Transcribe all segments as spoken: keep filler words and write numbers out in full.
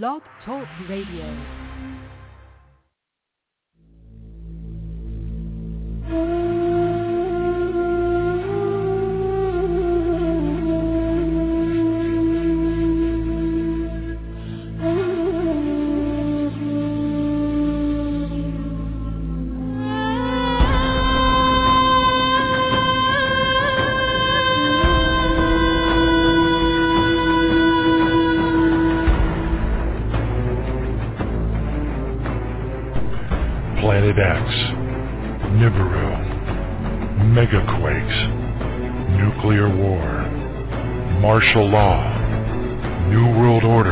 Blog Talk Radio. Martial law, New World Order,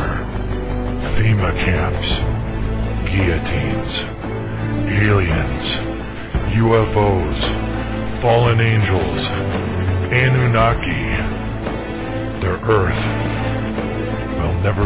FEMA camps, guillotines, aliens, U F Os, fallen angels, Anunnaki. Their Earth will never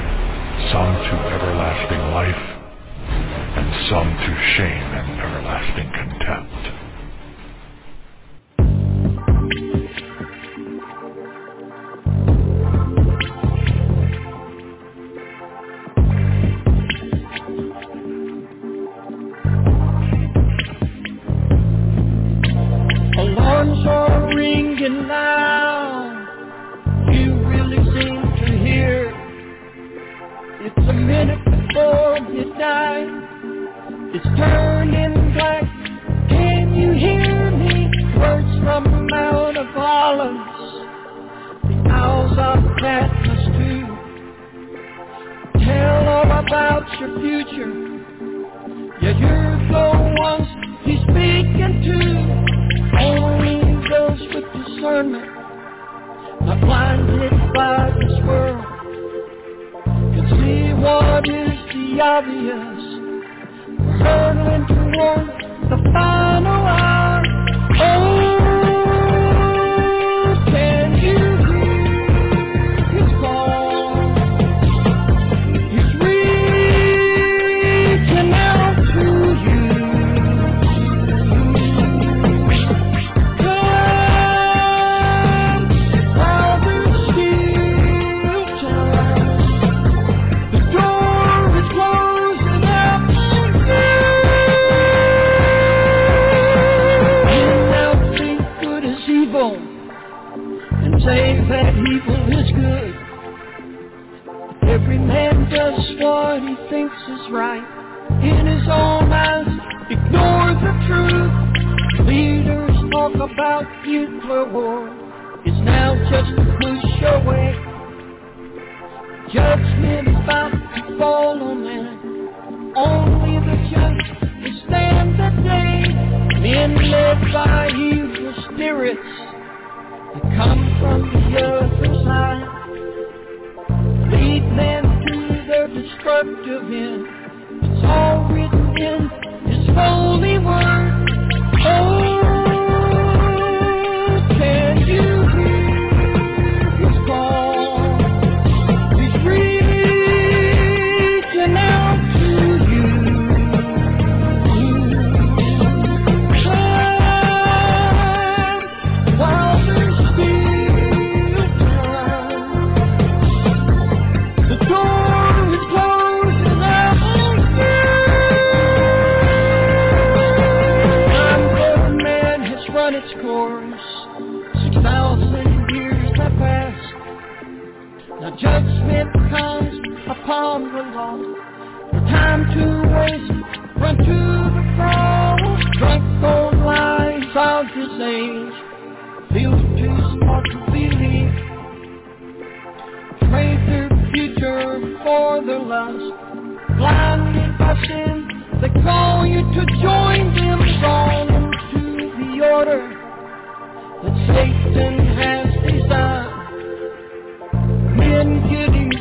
some to everlasting life, and some to shame and everlasting contempt.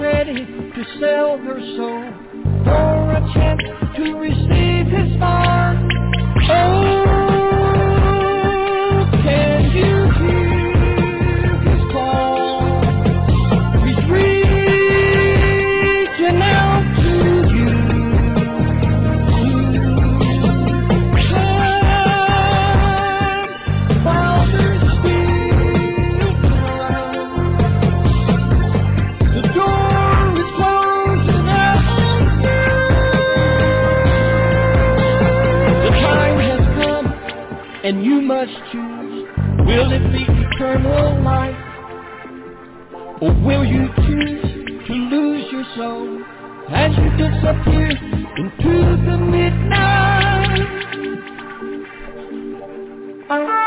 Ready to sell their soul for a chance and you must choose. Will it be eternal life, or will you choose to lose your soul as you disappear into the midnight? I-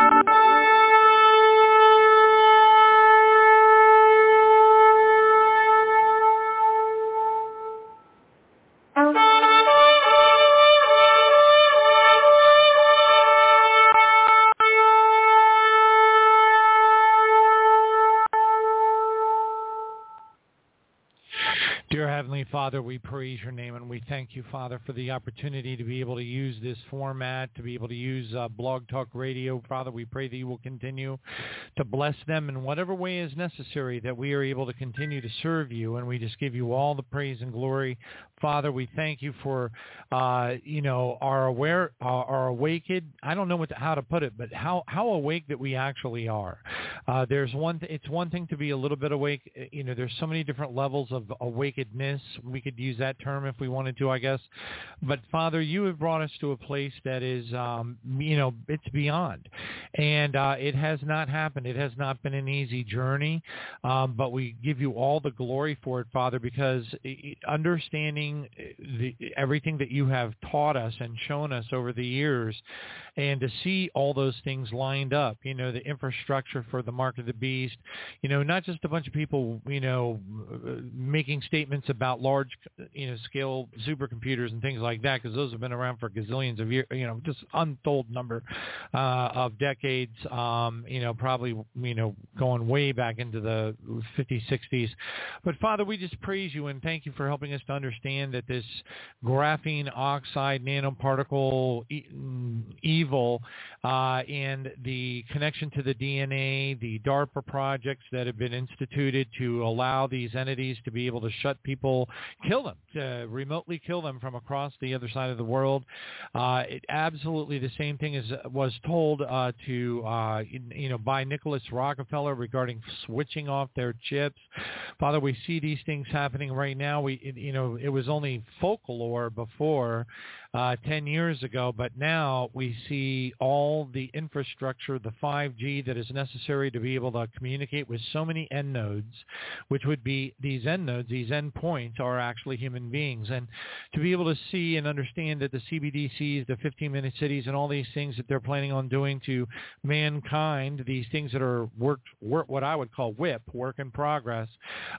Father, we praise your name and we thank you, Father, for the opportunity to be able to use this format, to be able to use uh, Blog Talk Radio. Father, we pray that you will continue to bless them in whatever way is necessary, that we are able to continue to serve you, and we just give you all the praise and glory. Father, we thank you for, uh, you know, our aware, our, our awakened, I don't know what to, how to put it, but how, how awake that we actually are. Uh, there's one, th- it's one thing to be a little bit awake. You know, there's so many different levels of awakenedness. We could use that term if we wanted to, I guess. But, Father, you have brought us to a place that is, um, you know, it's beyond. And uh, it has not happened. It has not been an easy journey. Um, but we give you all the glory for it, Father, because understanding the, everything that you have taught us and shown us over the years, and to see all those things lined up, you know, the infrastructure for the Mark of the Beast, you know, not just a bunch of people, you know, making statements about large, you know, scale supercomputers and things like that, because those have been around for gazillions of years, you know, just untold number uh, of decades, um, you know, probably, you know, going way back into the fifties, sixties. But, Father, we just praise you and thank you for helping us to understand that this graphene oxide nanoparticle e- evil uh, and the connection to the D N A, the DARPA projects that have been instituted to allow these entities to be able to shut people, kill them, uh, remotely kill them from across the other side of the world. Uh, it, absolutely the same thing as was told uh, to, uh, you know, by Nicholas Rockefeller regarding switching off their chips. Father, we see these things happening right now. We, it, you know, it was only folklore before uh, ten years ago, but now we see all the infrastructure, the five G that is necessary to be able to communicate with so many end nodes, which would be these end nodes, these end points, are actually human beings. And to be able to see and understand that the C B D Cs, the fifteen-minute cities, and all these things that they're planning on doing to mankind, these things that are worked, work, what I would call whip, work in progress,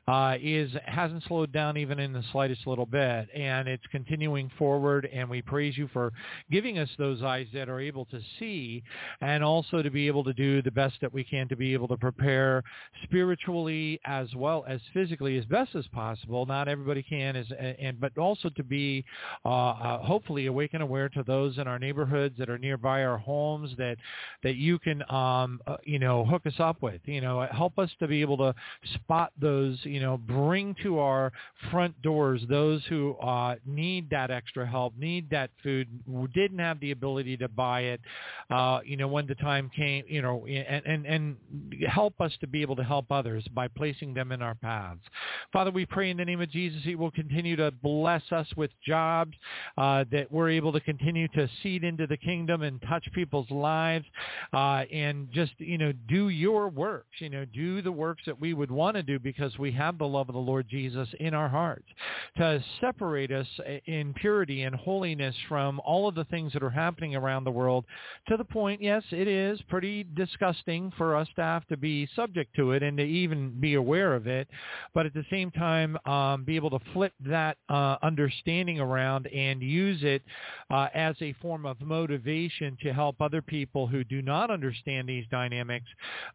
uh, is hasn't slowed down even in the slightest little bit. And it's continuing forward, and we praise you for giving us those eyes that are able to see, and also to be able to do the best that we can to be able to prepare spiritually as well as physically as best as possible. Not everybody can, is, and but also to be uh, uh, hopefully awake and aware to those in our neighborhoods that are nearby our homes that that you can um, uh, you know hook us up with, you know help us to be able to spot those, you know bring to our front doors those who uh, need that extra help, need that food, didn't have the ability to buy it, uh, you know when the time came, you know and, and and help us to be able to help others by placing them in our paths. Father, we pray in the name of Jesus. Jesus, he will continue to bless us with jobs uh, that we're able to continue to seed into the kingdom and touch people's lives, uh, and just, you know, do your works, you know, do the works that we would want to do, because we have the love of the Lord Jesus in our hearts to separate us in purity and holiness from all of the things that are happening around the world, to the point, yes, it is pretty disgusting for us to have to be subject to it and to even be aware of it. But at the same time, um, be able to flip that uh, understanding around and use it uh, as a form of motivation to help other people who do not understand these dynamics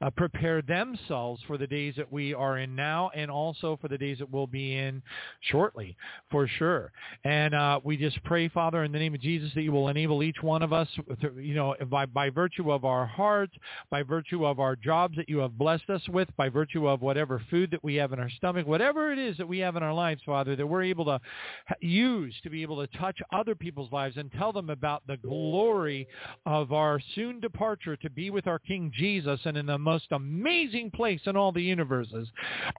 uh, prepare themselves for the days that we are in now, and also for the days that we'll be in shortly, for sure. And uh, we just pray, Father, in the name of Jesus, that you will enable each one of us, to, you know, by, by virtue of our hearts, by virtue of our jobs that you have blessed us with, by virtue of whatever food that we have in our stomach, whatever it is that we have in our lives, Father, that we're able to use to be able to touch other people's lives and tell them about the glory of our soon departure to be with our King Jesus, and in the most amazing place in all the universes,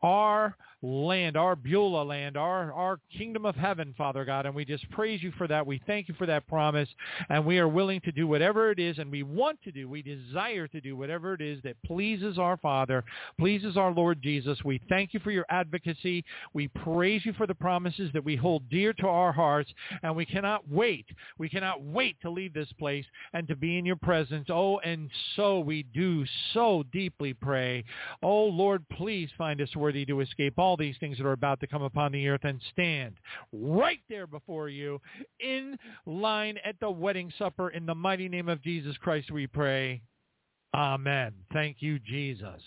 our land, our Beulah land, our, our kingdom of heaven, Father God. And we just praise you for that. We thank you for that promise. And we are willing to do whatever it is, and we want to do, we desire to do whatever it is that pleases our Father, pleases our Lord Jesus. We thank you for your advocacy. We praise you for the promises that we hold dear to our hearts. And we cannot wait. We cannot wait to leave this place and to be in your presence. Oh, and so we do so deeply pray. Oh, Lord, please find us worthy to escape all these things that are about to come upon the earth and stand right there before you in line at the wedding supper. In the mighty name of Jesus Christ, we pray. Amen. Thank you, Jesus.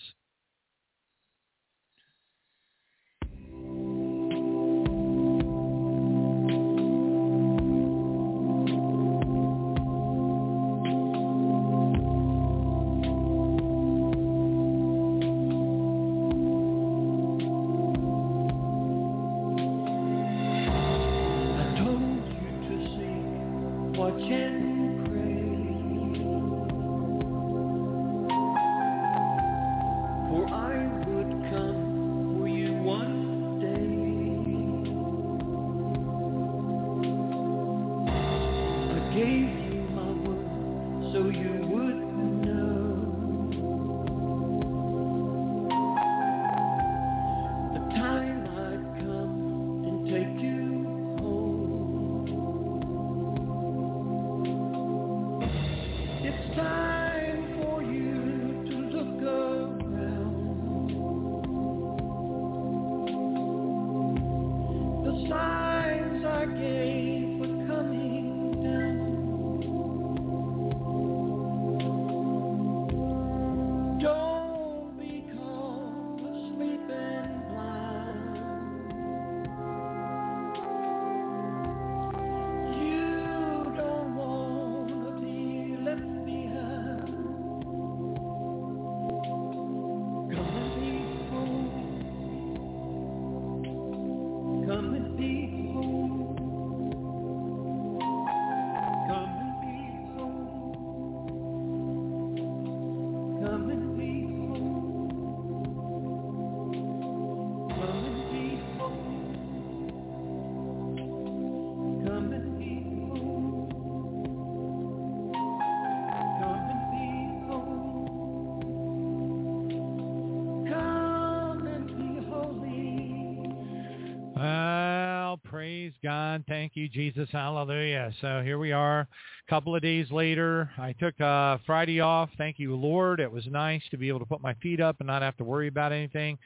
God, thank you, Jesus. Hallelujah. So here we are a couple of days later. I took uh, Friday off. Thank you, Lord. It was nice to be able to put my feet up and not have to worry about anything.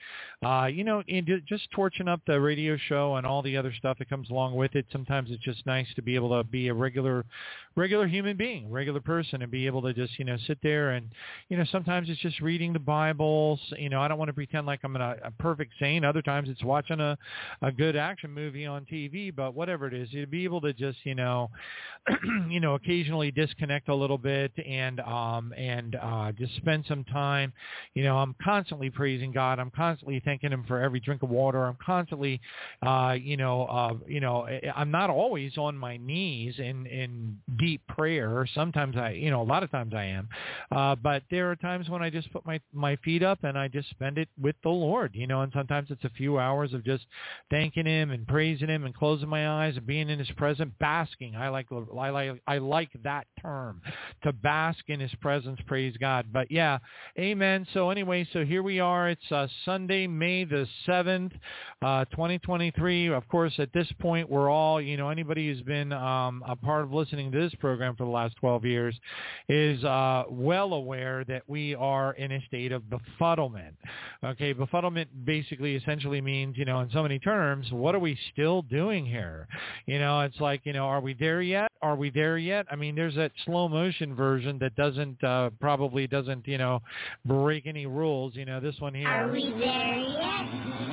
Uh, you know, and just torching up the radio show and all the other stuff that comes along with it. Sometimes it's just nice to be able to be a regular, regular human being, regular person, and be able to just, you know, sit there and, you know, sometimes it's just reading the Bible. You know, I don't want to pretend like I'm a, a perfect saint. Other times it's watching a, a good action movie on T V, but whatever it is, you'd be able to just, you know, you know, occasionally disconnect a little bit and um, and uh, just spend some time. You know, I'm constantly praising God. I'm constantly thanking him for every drink of water. I'm constantly, uh, you know, uh, you know, I'm not always on my knees in, in deep prayer. Sometimes I, you know, a lot of times I am. Uh, but there are times when I just put my, my feet up and I just spend it with the Lord, you know, and sometimes it's a few hours of just thanking him and praising him and closing my eyes and being in his presence, basking. I like, I like, I like that term, to bask in his presence. Praise God. But yeah, amen. So anyway, so here we are. It's uh, Sunday, May the seventh, uh, twenty twenty-three. Of course, at this point, we're all, you know, anybody who's been um, a part of listening to this program for the last twelve years is uh, well aware that we are in a state of befuddlement. Okay, befuddlement basically essentially means, you know, in so many terms, what are we still doing here? You know, it's like, you know, are we there yet? Are we there yet? I mean, there's that slow motion version that doesn't, uh, probably doesn't, you know, break any rules. You know, this one here. Are we there yet?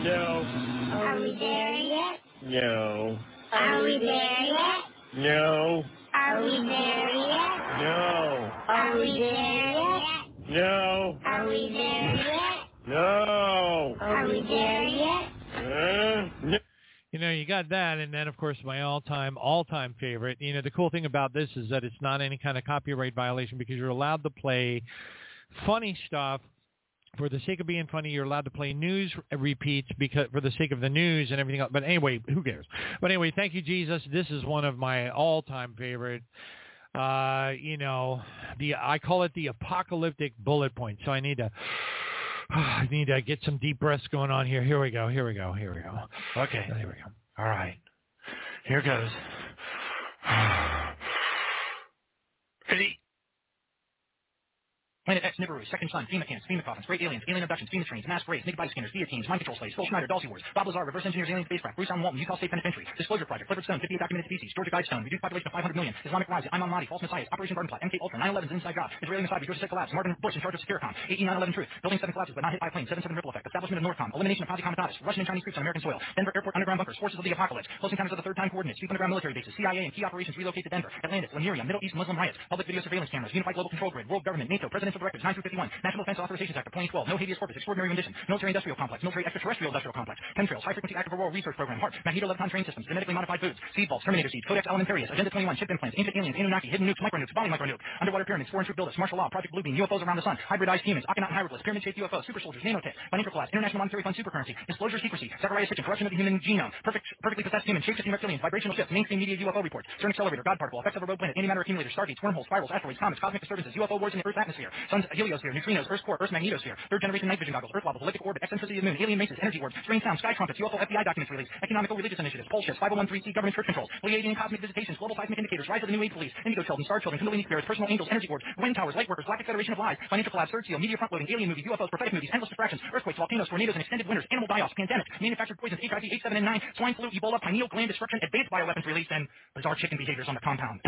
No. Are we there yet? No. Are we there yet? No. Are we there yet? No. Are we there yet? No. Are we there yet? No. Are we there yet? No. You know, you got that, and then, of course, my all-time, all-time favorite. You know, the cool thing about this is that it's not any kind of copyright violation because you're allowed to play funny stuff for the sake of being funny, you're allowed to play news repeats because for the sake of the news and everything else. But anyway, who cares? But anyway, thank you, Jesus. This is one of my all-time favorite. Uh, you know, the I call it the apocalyptic bullet point. So I need to, I need to get some deep breaths going on here. Here we go. Here we go. Here we go. Okay. Here we go. All right. Here goes. Ready? Planet X, Nibiru, Second Sun, FEMA camps, FEMA coffins, great aliens, alien abductions, FEMA trains, mass graves, big body scanners, theater teams, mind control slaves, Phil Schneider, Dulcie Wars, Bob Lazar, reverse engineers, alien spacecraft, Bruce Allen Walton, Utah State Penitentiary, Disclosure Project, Clifford Stone, fifty-eight documented species, Georgia Guidestone, reduced population of five hundred million, Islamic Rise, Ayman Mahdi, False Messiahs, Operation Garden Plot, M K Ultra, nine eleven's Inside Job, Israeli Messiahs, Georgia Tech Labs, Marvin Bush in charge of Securicom, eighteen nine eleven Truth, Building seven collapses but not hit by a plane, seven seven ripple effect, establishment of NORCOM, elimination of Posse Comitatus, Russian and Chinese troops on American soil, Denver Airport underground bunkers, forces of the apocalypse, closing times of the third time coordinates, deep underground military bases, C I A and key operations relocate to Denver, Atlantis, Lemuria, Middle East Muslim riots, public video surveillance cameras, unified global control grid, world government, NATO, presidential directives, nine through fifty-one, National Defense Authorization Act of twenty twelve, no habeas corpus, extraordinary rendition, military-industrial complex, military-extraterrestrial industrial complex, chemtrails, high-frequency active auroral research program, HAARP, magneto-levitron train systems, genetically modified foods, seed balls, terminator seeds, codex alimentarius, agenda twenty-one, chip implants, ancient aliens, Anunnaki, hidden nukes, micronukes, Bali micronukes, underwater pyramids, foreign troop buildups, martial law, Project Blue Beam, U F Os around the sun, hybridized humans, Akhenaten hieroglyphs, pyramid-shaped U F Os, super soldiers, nanotech, financial collapse, international monetary fund supercurrency, disclosure secrecy, Zacharias Hitchin, corruption of the human genome, perfect, perfectly possessed humans, shape-shifting reptilians, vibrational shifts, mainstream media U F O reports, CERN accelerator, God particle, effects of a rogue planet, antimatter accumulators, stargates, wormholes, spirals, asteroids, comets, cosmic disturbances, U F O wars in the Earth's atmosphere, sun's heliosphere, neutrinos, Earth's core, Earth's magnetosphere, third-generation night vision goggles, Earth wobbles, elliptic orbit, eccentricity of the moon, alien races, energy orbs, strange sounds, sky trumpets, U F O F B I documents release, economical religious initiatives, pole shifts, five oh one c government church controls, Pleiadian cosmic visitations, global seismic indicators, rise of the new age police, indigo children, star children, kundalini spirits, personal angels, energy orbs, wind towers, light workers, galactic federation of lies, financial collapse, third seal, media front-loading, alien movies, U F Os, prophetic movies, endless distractions, earthquakes, volcanoes, tornadoes, and extended winters, animal die-offs, pandemics, manufactured poisons, H I V, H seven N nine, swine flu, Ebola, pineal gland destruction, advanced bioweapons release, and bizarre chicken behaviors on the compound.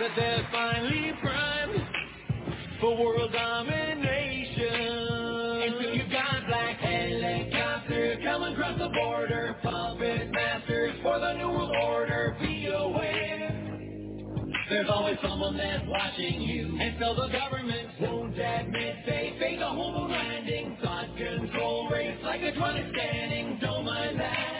That they're finally primed for world domination. And so you've got black helicopter coming across the border, puppet masters for the new world order. Be aware, there's always someone that's watching you, and so the government won't admit they fake a whole moon landing. Thought control rates like a drone scanning. Don't mind that.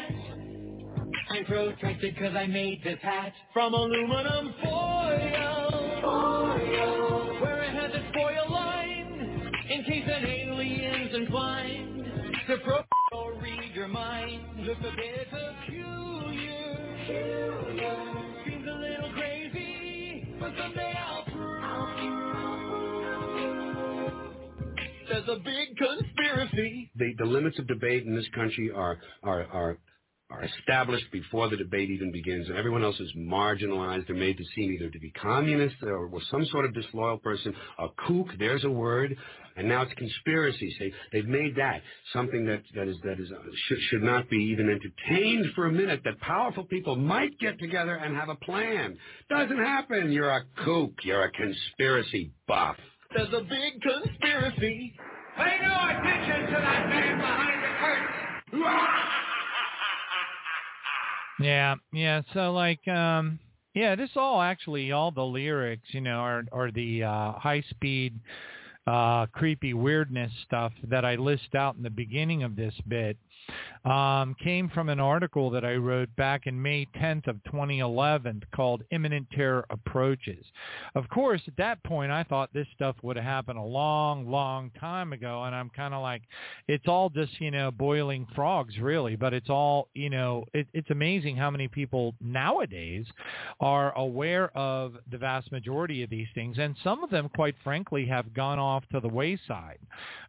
I'm protracted because I made this hat from aluminum foil. Foil. Where it has its foil line in case an alien's inclined to probe or read your mind. Looks a bit peculiar. Peculiar. Seems a little crazy, but someday I'll prove. There's a big conspiracy. The, the limits of debate in this country are are are. are established before the debate even begins, and everyone else is marginalized. They're made to seem either to be communists or well, some sort of disloyal person, a kook, there's a word, and now it's conspiracy. They, they've made that something that, that, is, that is, uh, should, should not be even entertained for a minute, that powerful people might get together and have a plan. Doesn't happen. You're a kook. You're a conspiracy buff. There's a big conspiracy. Pay no attention to that man behind the curtain. Yeah, yeah. So, like, um, yeah, this all actually, all the lyrics, you know, are, are the uh, high-speed, uh, creepy weirdness stuff that I list out in the beginning of this bit um, came from an article that I wrote back in May tenth of twenty eleven called Imminent Terror Approaches. Of course, at that point, I thought this stuff would have happened a long, long time ago, and I'm kind of like, it's all just, you know, boiling frogs, really, but it's all, you know, it, it's amazing how many people nowadays are aware of the vast majority of these things, and some of them, quite frankly, have gone off to the wayside.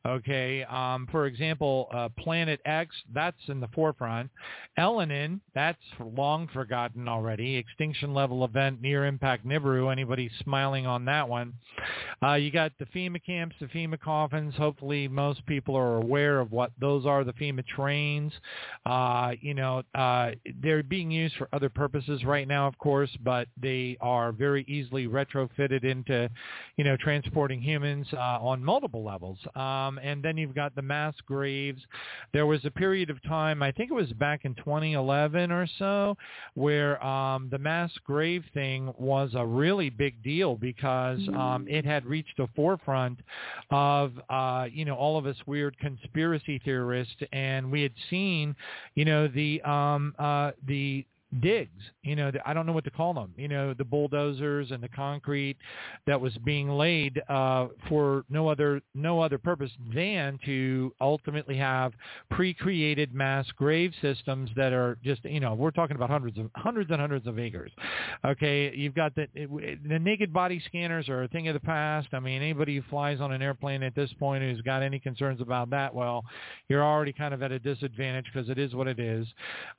Okay, um, for example, uh, Planet X, that's in the forefront. Elenin, that's long forgotten already. Extinction level event, near impact Nibiru. Anybody smiling on that one? Uh, you got the FEMA camps, the FEMA coffins. Hopefully, most people are aware of what those are. The FEMA trains, uh, you know, uh, they're being used for other purposes right now, of course, but they are very easily retrofitted into, you know, transporting humans uh, on multiple levels. Um, and then you've got the mass graves. There was a period of time, I think it was back in twenty eleven or so, where um, the mass grave thing was a really big deal because um, it had reached the forefront of, uh, you know, all of us weird conspiracy theorists. And we had seen, you know, the um, uh, the digs. You know, I don't know what to call them. You know, the bulldozers and the concrete that was being laid uh, for no other no other purpose than to ultimately have pre-created mass grave systems that are just, you know, we're talking about hundreds of hundreds and hundreds of acres. Okay, you've got the the naked body scanners are a thing of the past. I mean, anybody who flies on an airplane at this point who's got any concerns about that, well, you're already kind of at a disadvantage because it is what it is.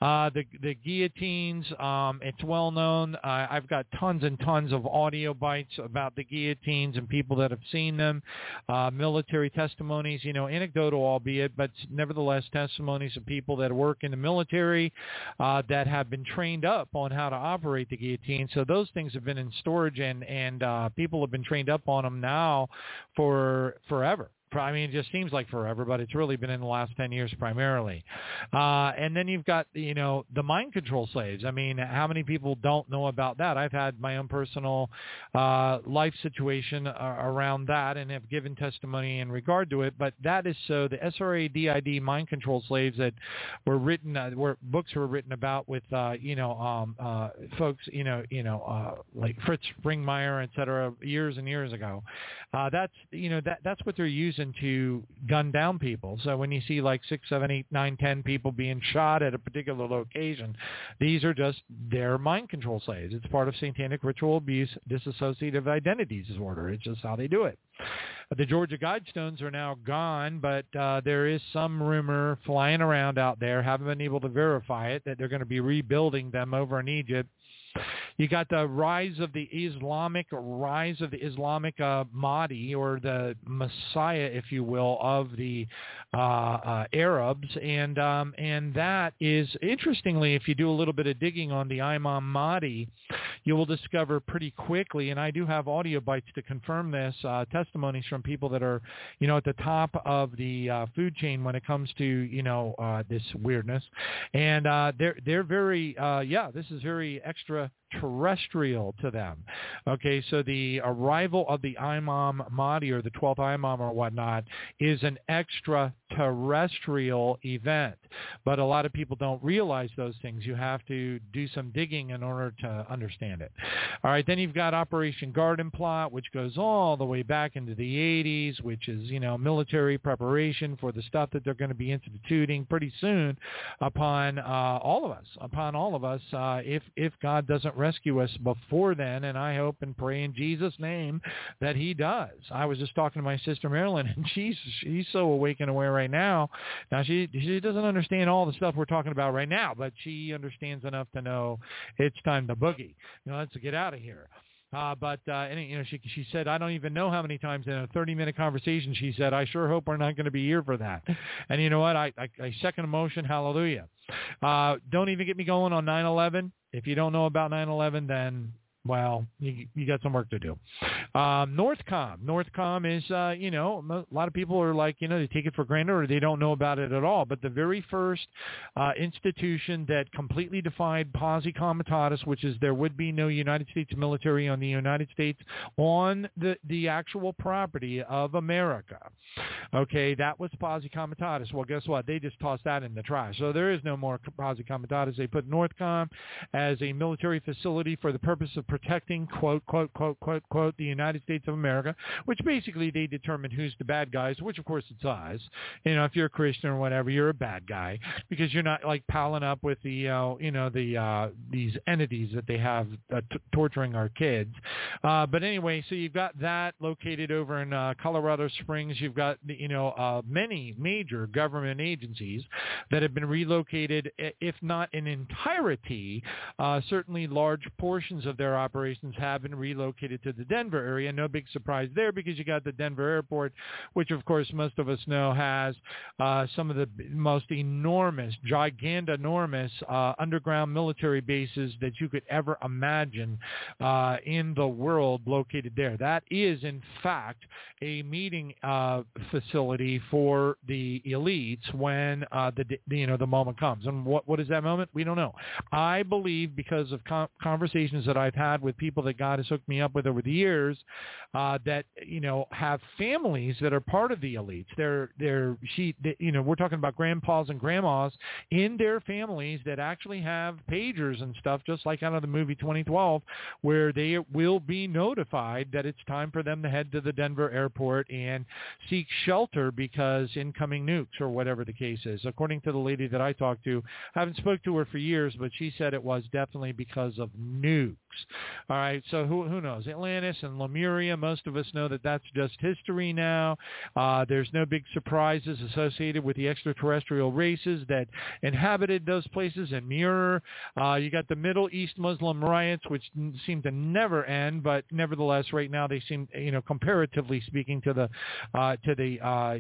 Uh, the the guillotine. Um, it's well known. Uh, I've got tons and tons of audio bites about the guillotines and people that have seen them, uh, military testimonies, you know, anecdotal albeit, but nevertheless testimonies of people that work in the military uh, that have been trained up on how to operate the guillotine. So those things have been in storage, and, and uh, people have been trained up on them now for forever. I mean, it just seems like forever, but it's really been in the last ten years primarily. Uh, and then you've got, you know, the mind control slaves. I mean, how many people don't know about that? I've had my own personal uh, life situation uh, around that and have given testimony in regard to it. But that is so the S R A D I D mind control slaves that were written, uh, where books were written about with, uh, you know, um, uh, folks, you know, you know, uh, like Fritz Springmeier, et cetera, years and years ago. Uh, that's, you know, that that's what they're using to gun down people. So when you see like six, seven, eight, nine, ten people being shot at a particular location, these are just their mind control slaves. It's part of satanic ritual abuse, dissociative identity disorder. It's just how they do it. The Georgia Guidestones are now gone, but uh, there is some rumor flying around out there, haven't been able to verify it, that they're going to be rebuilding them over in Egypt. You got the rise of the Islamic, rise of the Islamic uh, Mahdi, or the Messiah, if you will, of the uh, uh, Arabs, and um, and that is, interestingly, if you do a little bit of digging on the Imam Mahdi, you will discover pretty quickly, and I do have audio bites to confirm this, uh, testimonies from people that are, you know, at the top of the uh, food chain when it comes to, you know, uh, this weirdness, and uh, they're they're very, uh, yeah, this is very extra. Terrestrial to them. Okay, so the arrival of the Imam Mahdi, or the twelfth Imam or whatnot, is an extraterrestrial event. But a lot of people don't realize those things. You have to do some digging in order to understand it. All right, then you've got Operation Garden Plot, which goes all the way back into the eighties, which is, you know, military preparation for the stuff that they're going to be instituting pretty soon upon uh, all of us, upon all of us, uh, if, if God doesn't rescue us before then, and I hope and pray in Jesus' name that he does. I was just talking to my sister Marilyn, and she's she's so awake and aware right now. Now she she doesn't understand all the stuff we're talking about right now, but she understands enough to know it's time to boogie. You know, let's get out of here. Uh, but, uh, and, you know, she she said, I don't even know how many times in a thirty-minute conversation she said, I sure hope we're not going to be here for that. And you know what? I, I, I second emotion. Hallelujah. Uh, don't even get me going on nine eleven. If you don't know about nine eleven, then, well, you, you got some work to do. Um, Northcom. Northcom is, uh, you know, a lot of people are like, you know, they take it for granted or they don't know about it at all. But the very first uh, institution that completely defied posse comitatus, which is there would be no United States military on the United States, on the, the actual property of America. Okay, that was posse comitatus. Well, guess what? They just tossed that in the trash. So there is no more posse comitatus. They put Northcom as a military facility for the purpose of protecting, quote, quote, quote, quote, quote, the United States of America, which basically they determine who's the bad guys, which of course it's us. You know, if you're a Christian or whatever, you're a bad guy because you're not like palling up with the, uh, you know, the uh, these entities that they have uh, t- torturing our kids. Uh, but anyway, so you've got that located over in uh, Colorado Springs. You've got, you know, uh, many major government agencies that have been relocated, if not in entirety, uh, certainly large portions of their operations have been relocated to the Denver area. No big surprise there because you got the Denver airport, which of course most of us know has uh, some of the most enormous, gigantanormous uh, underground military bases that you could ever imagine uh, in the world located there. That is in fact a meeting uh, facility for the elites when uh, the, the you know the moment comes. And what what is that moment? We don't know. I believe because of com- conversations that I've had had with people that God has hooked me up with over the years uh, that, you know, have families that are part of the elites. They're, they're, she, they, you know, we're talking about grandpas and grandmas in their families that actually have pagers and stuff, just like out of the movie twenty twelve, where they will be notified that it's time for them to head to the Denver airport and seek shelter because incoming nukes or whatever the case is. According to the lady that I talked to, I haven't spoke to her for years, but she said it was definitely because of nukes. All right, so who who knows? Atlantis and Lemuria, most of us know that that's just history now. Uh, there's no big surprises associated with the extraterrestrial races that inhabited those places and mirror. Uh, you got the Middle East Muslim riots, which seem to never end, but nevertheless, right now they seem, you know, comparatively speaking to the uh, to the uh,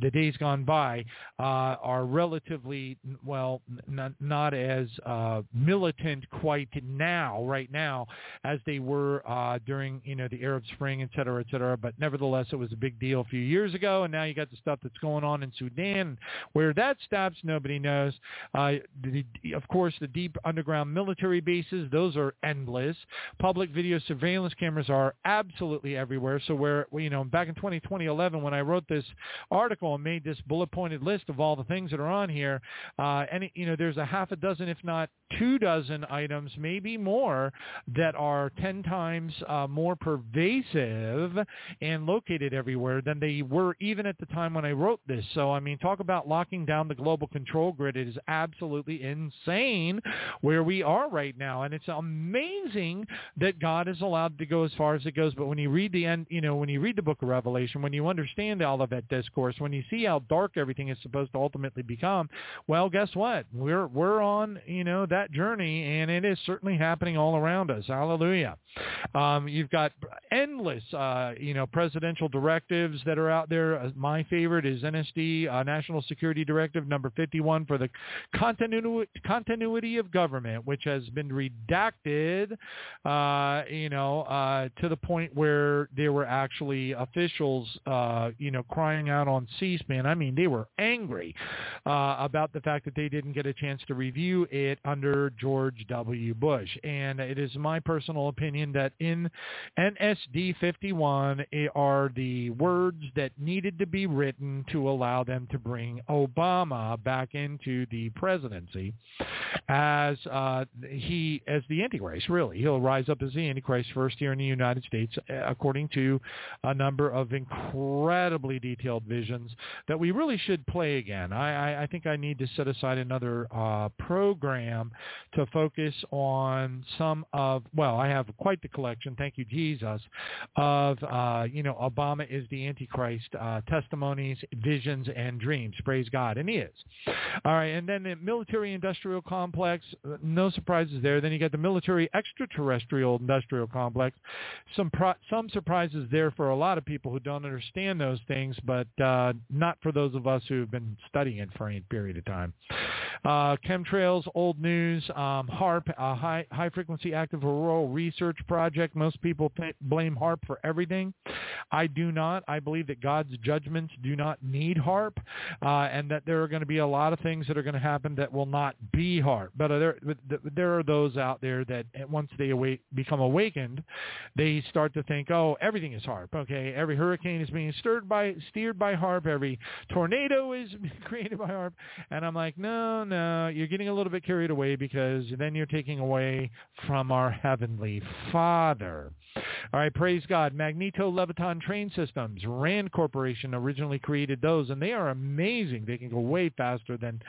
the days gone by, uh, are relatively well not not as uh, militant quite now, right? now as they were uh, during, you know, the Arab Spring, et cetera, et cetera. But nevertheless, it was a big deal a few years ago. And now you got the stuff that's going on in Sudan. Where that stops, nobody knows. Uh, the, of course, the deep underground military bases, those are endless. Public video surveillance cameras are absolutely everywhere. So where, you know, back in twenty eleven, when I wrote this article and made this bullet pointed list of all the things that are on here, uh, and, you know, there's a half a dozen, if not two dozen items, maybe more, that are ten times uh, more pervasive and located everywhere than they were even at the time when I wrote this. So, I mean, talk about locking down the global control grid. It is absolutely insane where we are right now. And it's amazing that God is allowed to go as far as it goes. But when you read the end, you know, when you read the book of Revelation, when you understand all of that discourse, when you see how dark everything is supposed to ultimately become, well, guess what? We're, we're on, you know, that journey, and it is certainly happening all around us. Hallelujah. Um, you've got endless, uh, you know, presidential directives that are out there. Uh, my favorite is N S D, uh, National Security Directive number fifty-one for the continu- continuity of government, which has been redacted, uh, you know, uh, to the point where there were actually officials, uh, you know, crying out on C SPAN. I mean, they were angry uh, about the fact that they didn't get a chance to review it under George W. Bush. And it is my personal opinion that in N S D fifty-one are the words that needed to be written to allow them to bring Obama back into the presidency as uh, he as the Antichrist, really. He'll rise up as the Antichrist first here in the United States, according to a number of incredibly detailed visions that we really should play again. I, I, I think I need to set aside another uh, program to focus on some of, well, I have quite the collection, thank you, Jesus, of, uh, you know, Obama is the Antichrist uh, testimonies, visions, and dreams. Praise God, and he is. All right, and then the military-industrial complex, no surprises there. Then you got the military-extraterrestrial industrial complex. Some pro- some surprises there for a lot of people who don't understand those things, but uh, not for those of us who have been studying it for any period of time. Uh, chemtrails, old news, um, HAARP, uh, high, high-frequency active auroral research project. Most people p- blame HAARP for everything. I do not. I believe that God's judgments do not need HAARP, uh, and that there are going to be a lot of things that are going to happen that will not be HAARP. But are there, there are those out there that once they awake, become awakened, they start to think, oh, everything is HAARP. Okay, every hurricane is being stirred by, steered by HAARP. Every tornado is created by HAARP. And I'm like, no, no, you're getting a little bit carried away because then you're taking away from our Heavenly Father. All right, praise God. Magneto-Leviton train systems. RAND Corporation originally created those, and they are amazing. They can go way faster than,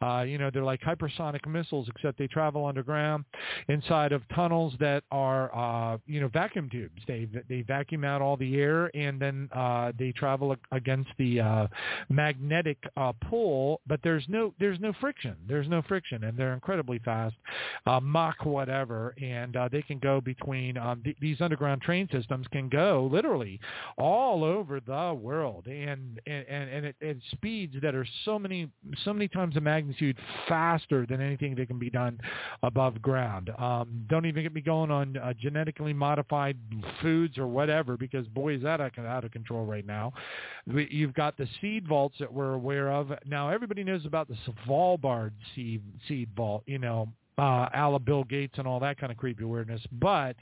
uh, you know, they're like hypersonic missiles, except they travel underground inside of tunnels that are, uh, you know, vacuum tubes. They they vacuum out all the air, and then uh, they travel against the uh, magnetic uh, pull, but there's no there's no friction. There's no friction, and they're incredibly fast, uh, Mach whatever, and uh, they can go between um, th- these underground train systems can go literally all over the world, and and and at, at speeds that are so many so many times the magnitude faster than anything that can be done above ground. Um, don't even get me going on uh, genetically modified foods or whatever, because boy, is that out of control right now. You've got the seed vaults that we're aware of now. Everybody knows about the Svalbard seed seed vault, you know. uh, a la Bill Gates and all that kind of creepy weirdness. But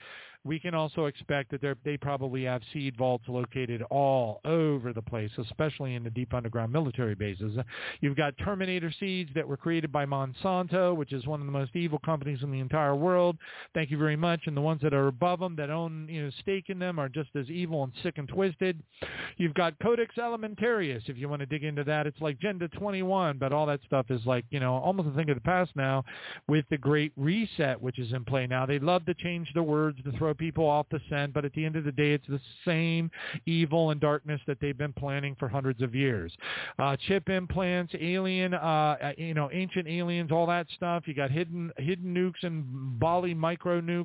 we can also expect that they probably have seed vaults located all over the place, especially in the deep underground military bases. You've got Terminator seeds that were created by Monsanto, which is one of the most evil companies in the entire world. Thank you very much. And the ones that are above them that own, you know, stake in them are just as evil and sick and twisted. You've got Codex Alimentarius, if you want to dig into that. It's like Agenda twenty-one, but all that stuff is like, you know, almost a thing of the past now with the Great Reset, which is in play now. They love to change the words to throw people off the scent, but at the end of the day, it's the same evil and darkness that they've been planning for hundreds of years. Uh, chip implants, alien, uh, you know, ancient aliens, all that stuff. You got hidden hidden nukes and Bali micro nukes.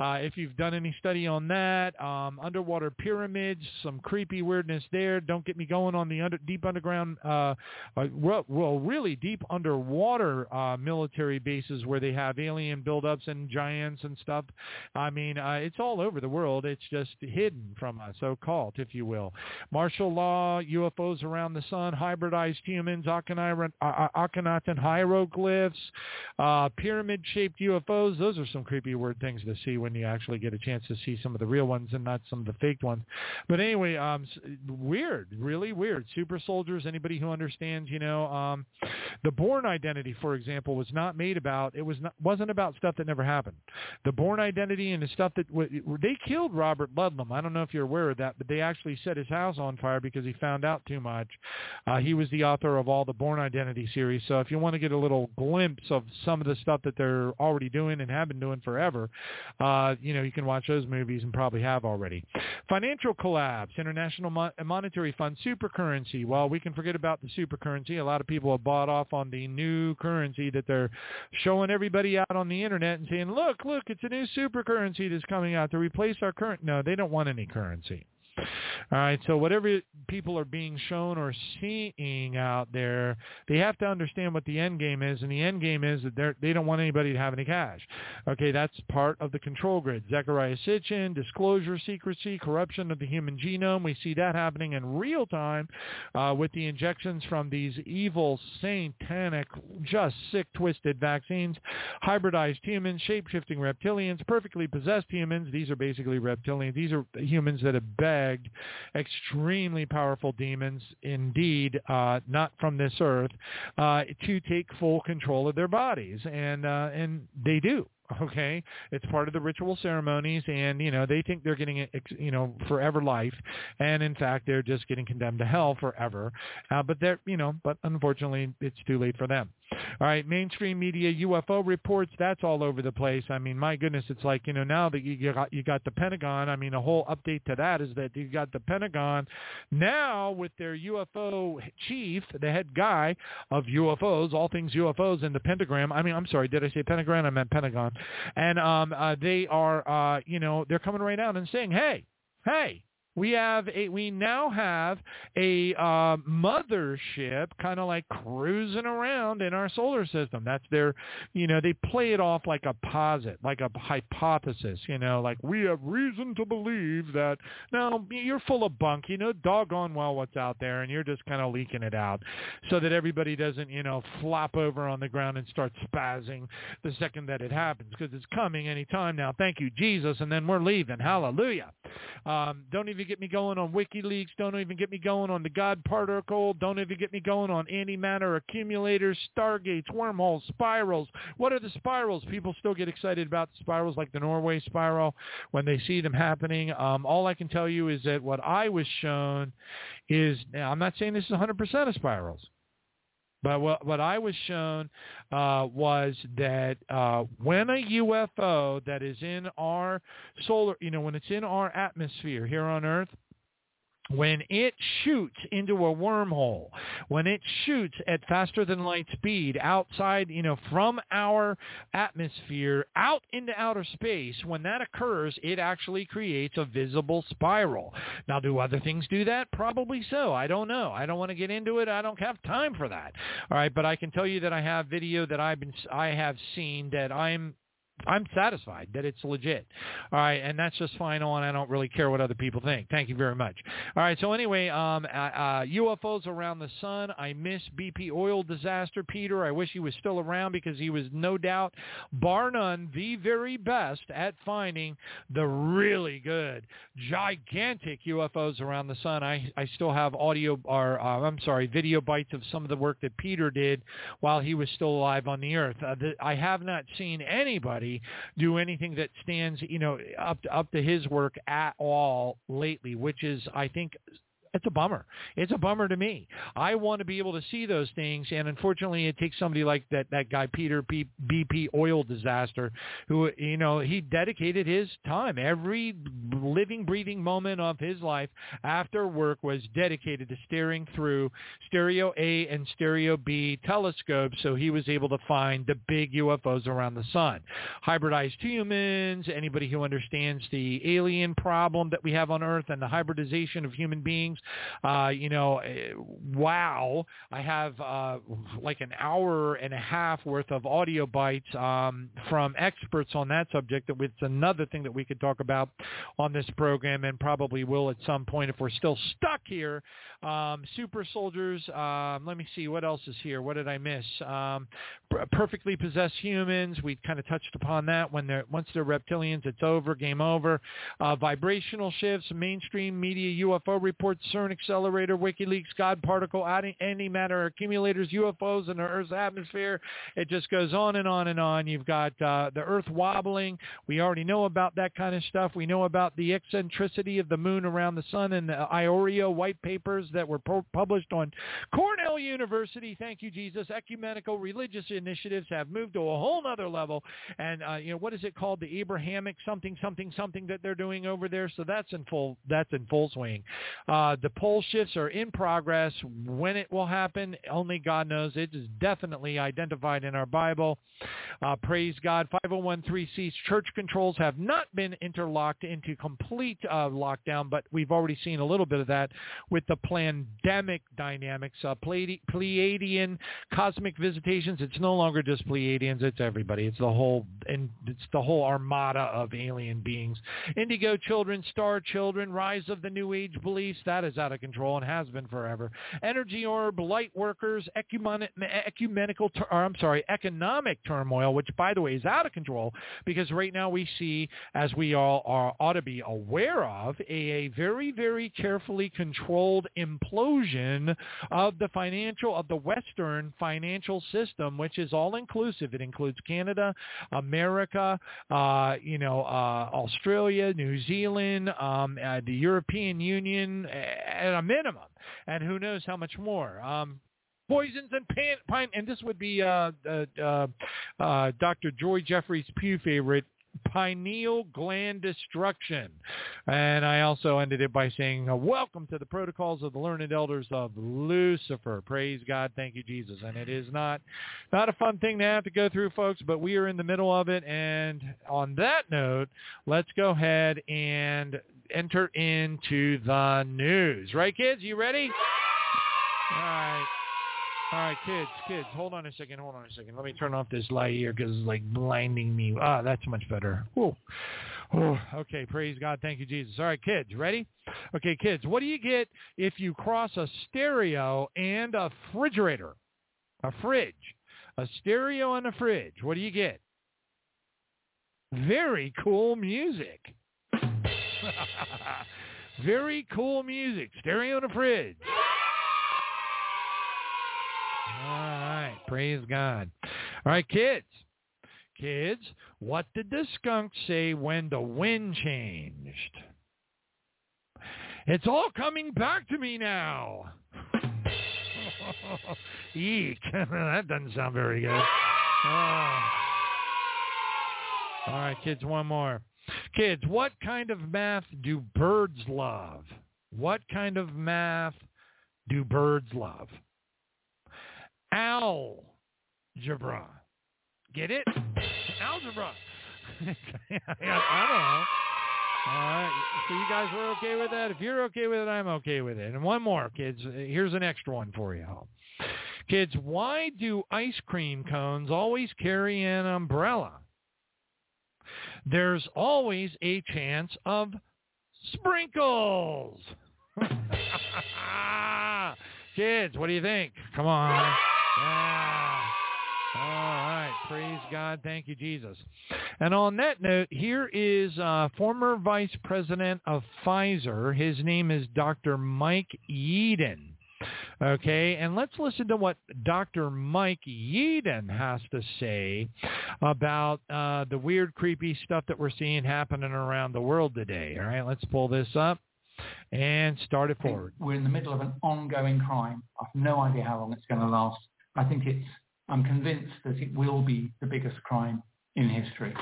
Uh, if you've done any study on that, um, underwater pyramids, some creepy weirdness there. Don't get me going on the under, deep underground, uh, uh, well, well, really deep underwater uh, military bases where they have alien buildups and giants and stuff. I mean, uh, it's all over the world. It's just hidden from us, occult, if you will. Martial law, U F Os around the sun, hybridized humans, Akhenaten hieroglyphs, uh, pyramid-shaped U F Os. Those are some creepy word things to see when you actually get a chance to see some of the real ones and not some of the faked ones. But anyway, um, weird, really weird. Super soldiers, anybody who understands, you know, um, the Bourne Identity, for example, was not made about, it was not, wasn't about stuff that never happened. The Bourne Identity and the stuff that they killed Robert Ludlum. I don't know if you're aware of that, but they actually set his house on fire because he found out too much. Uh, he was the author of all the Bourne Identity series. So if you want to get a little glimpse of some of the stuff that they're already doing and have been doing forever, uh, you know, you can watch those movies and probably have already. Financial collapse, International Mon- Monetary Fund, super currency. Well, we can forget about the super currency. A lot of people have bought off on the new currency that they're showing everybody out on the internet and saying, look, look, it's a new super currency that's coming out to replace our current. No, they don't want any currency. All right, so whatever people are being shown or seeing out there, they have to understand what the end game is, and the end game is that they don't want anybody to have any cash. Okay, that's part of the control grid. Zechariah Sitchin, disclosure, secrecy, corruption of the human genome. We see that happening in real time uh, with the injections from these evil, satanic, just sick, twisted vaccines. Hybridized humans, shape-shifting reptilians, perfectly possessed humans. These are basically reptilians. These are humans that have begged extremely powerful demons, indeed, uh, not from this earth, uh, to take full control of their bodies, and uh, and they do. Okay, it's part of the ritual ceremonies, and you know they think they're getting you know forever life, and in fact they're just getting condemned to hell forever. Uh, but they're you know, but unfortunately it's too late for them. All right, mainstream media U F O reports, that's all over the place. I mean, my goodness, it's like you know now that you got you got the Pentagon. I mean, a whole update to that is that you got the Pentagon now with their U F O chief, the head guy of U F Os, all things U F Os, and the pentagram. I mean, I'm sorry, did I say pentagram? I meant Pentagon. And um, uh, they are, uh, you know, they're coming right out and saying, hey, hey, we have a, we now have a uh, mothership kind of like cruising around in our solar system. That's their, you know, they play it off like a posit, like a hypothesis, you know, like we have reason to believe that. No, you're full of bunk, you know, doggone well what's out there, and you're just kind of leaking it out so that everybody doesn't, you know, flop over on the ground and start spazzing the second that it happens, because it's coming any time now. Thank you, Jesus, and then we're leaving. Hallelujah. Um, don't even get me going on WikiLeaks. Don't even get me going on the God particle. Don't even get me going on antimatter accumulators, stargates, wormholes, spirals. What are the spirals? People still get excited about the spirals, like the Norway spiral, when they see them happening. Um, all I can tell you is that what I was shown is, now I'm not saying this is one hundred percent of spirals, but what, what I was shown uh, was that uh, when a U F O that is in our solar, you know, when it's in our atmosphere here on Earth, when it shoots into a wormhole, when it shoots at faster than light speed outside, you know, from our atmosphere out into outer space, when that occurs, it actually creates a visible spiral. Now, do other things do that? Probably so. I don't know. I don't want to get into it. I don't have time for that. All right, but I can tell you that I have video that I've been, I have seen that I'm I'm satisfied that it's legit. All right, and that's just fine on. I don't really care what other people think. Thank you very much. All right, so anyway, um, uh, uh, U F Os around the sun. I miss B P oil disaster, Peter. I wish he was still around because he was no doubt, bar none, the very best at finding the really good, gigantic U F Os around the sun. I, I still have audio, or uh, I'm sorry, video bites of some of the work that Peter did while he was still alive on the earth. Uh, the, I have not seen anybody do anything that stands, you know, up to, up to his work at all lately, which is, I think, it's a bummer. It's a bummer to me. I want to be able to see those things, and unfortunately, it takes somebody like that that guy Peter B, BP oil disaster, who, you know, he dedicated his time. Every living, breathing moment of his life after work was dedicated to staring through Stereo A and Stereo B telescopes, so he was able to find the big U F Os around the sun. Hybridized humans, anybody who understands the alien problem that we have on Earth and the hybridization of human beings. Uh, you know, wow, I have uh, like an hour and a half worth of audio bites um, from experts on that subject. It's another thing that we could talk about on this program and probably will at some point if we're still stuck here. Um, super soldiers, um, let me see, what else is here? What did I miss? Um, perfectly possessed humans, we kind of touched upon that. When they're, once they're reptilians, it's over, game over. Uh, vibrational shifts, mainstream media U F O reports, CERN accelerator, WikiLeaks, God particle, antimatter accumulators, U F Os in the Earth's atmosphere. It just goes on and on and on. You've got uh, the Earth wobbling. We already know about that kind of stuff. We know about the eccentricity of the moon around the sun and the I O R I O white papers that were pro- published on Cornell University. Thank you, Jesus. Ecumenical religious initiatives have moved to a whole other level. And, uh, you know, what is it called? The Abrahamic something, something, something that they're doing over there. So that's in full, that's in full swing. Uh, the pole shifts are in progress. When it will happen, only God knows. It is definitely identified in our Bible. Uh, praise God. five oh one c church controls have not been interlocked into complete uh, lockdown, but we've already seen a little bit of that with the pandemic dynamics. Uh, Pleiadian cosmic visitations. It's no longer just Pleiadians. It's everybody. It's the whole, and it's the whole armada of alien beings. Indigo children, star children, rise of the New Age belief. That is out of control and has been forever. Energy orb, light workers, ecumen- ecumenical, ter- or I'm sorry, economic turmoil, which by the way is out of control because right now we see, as we all are ought to be aware of, a, a very, very carefully controlled implosion of the financial, of the Western financial system, which is all inclusive. It includes Canada, America, uh, you know, uh, Australia, New Zealand, um, uh, the European Union. At a minimum, and who knows how much more. Um, poisons and pan, pine, and this would be uh, uh, uh, Doctor Joy Jeffries' Pew favorite, pineal gland destruction. And I also ended it by saying, welcome to the protocols of the learned elders of Lucifer. Praise God. Thank you, Jesus. And it is not, not a fun thing to have to go through, folks, but we are in the middle of it. And on that note, let's go ahead and enter into the news. Right, kids? You ready? All right. All right, kids, kids, hold on a second, hold on a second. Let me turn off this light here because it's, like, blinding me. Ah, that's much better. Whoa. Oh, okay, praise God, thank you, Jesus. All right, kids, ready? Okay, kids, what do you get if you cross a stereo and a refrigerator? A fridge. A stereo and a fridge. What do you get? Very cool music. Very cool music. Stereo and a fridge. All right, praise God. All right, kids, kids, what did the skunk say when the wind changed? It's all coming back to me now. Eek, that doesn't sound very good. Uh, all right, kids, one more. Kids, what kind of math do birds love? What kind of math do birds love? Algebra. Get it? Algebra. I don't know. All right. So you guys were okay with that? If you're okay with it, I'm okay with it. And one more, kids. Here's an extra one for you. Kids, why do ice cream cones always carry an umbrella? there's always a chance of sprinkles. Kids, what do you think? Come on. Yeah. All right. Praise God. Thank you, Jesus. And on that note, here is uh, former vice president of Pfizer. His name is Doctor Mike Yeadon. Okay, and let's listen to what Doctor Mike Yeadon has to say about uh, the weird, creepy stuff that we're seeing happening around the world today. All right, let's pull this up and start it forward. We're in the middle of an ongoing crime. I have no idea how long it's going to last. I think it's, I'm convinced that it will be the biggest crime in history.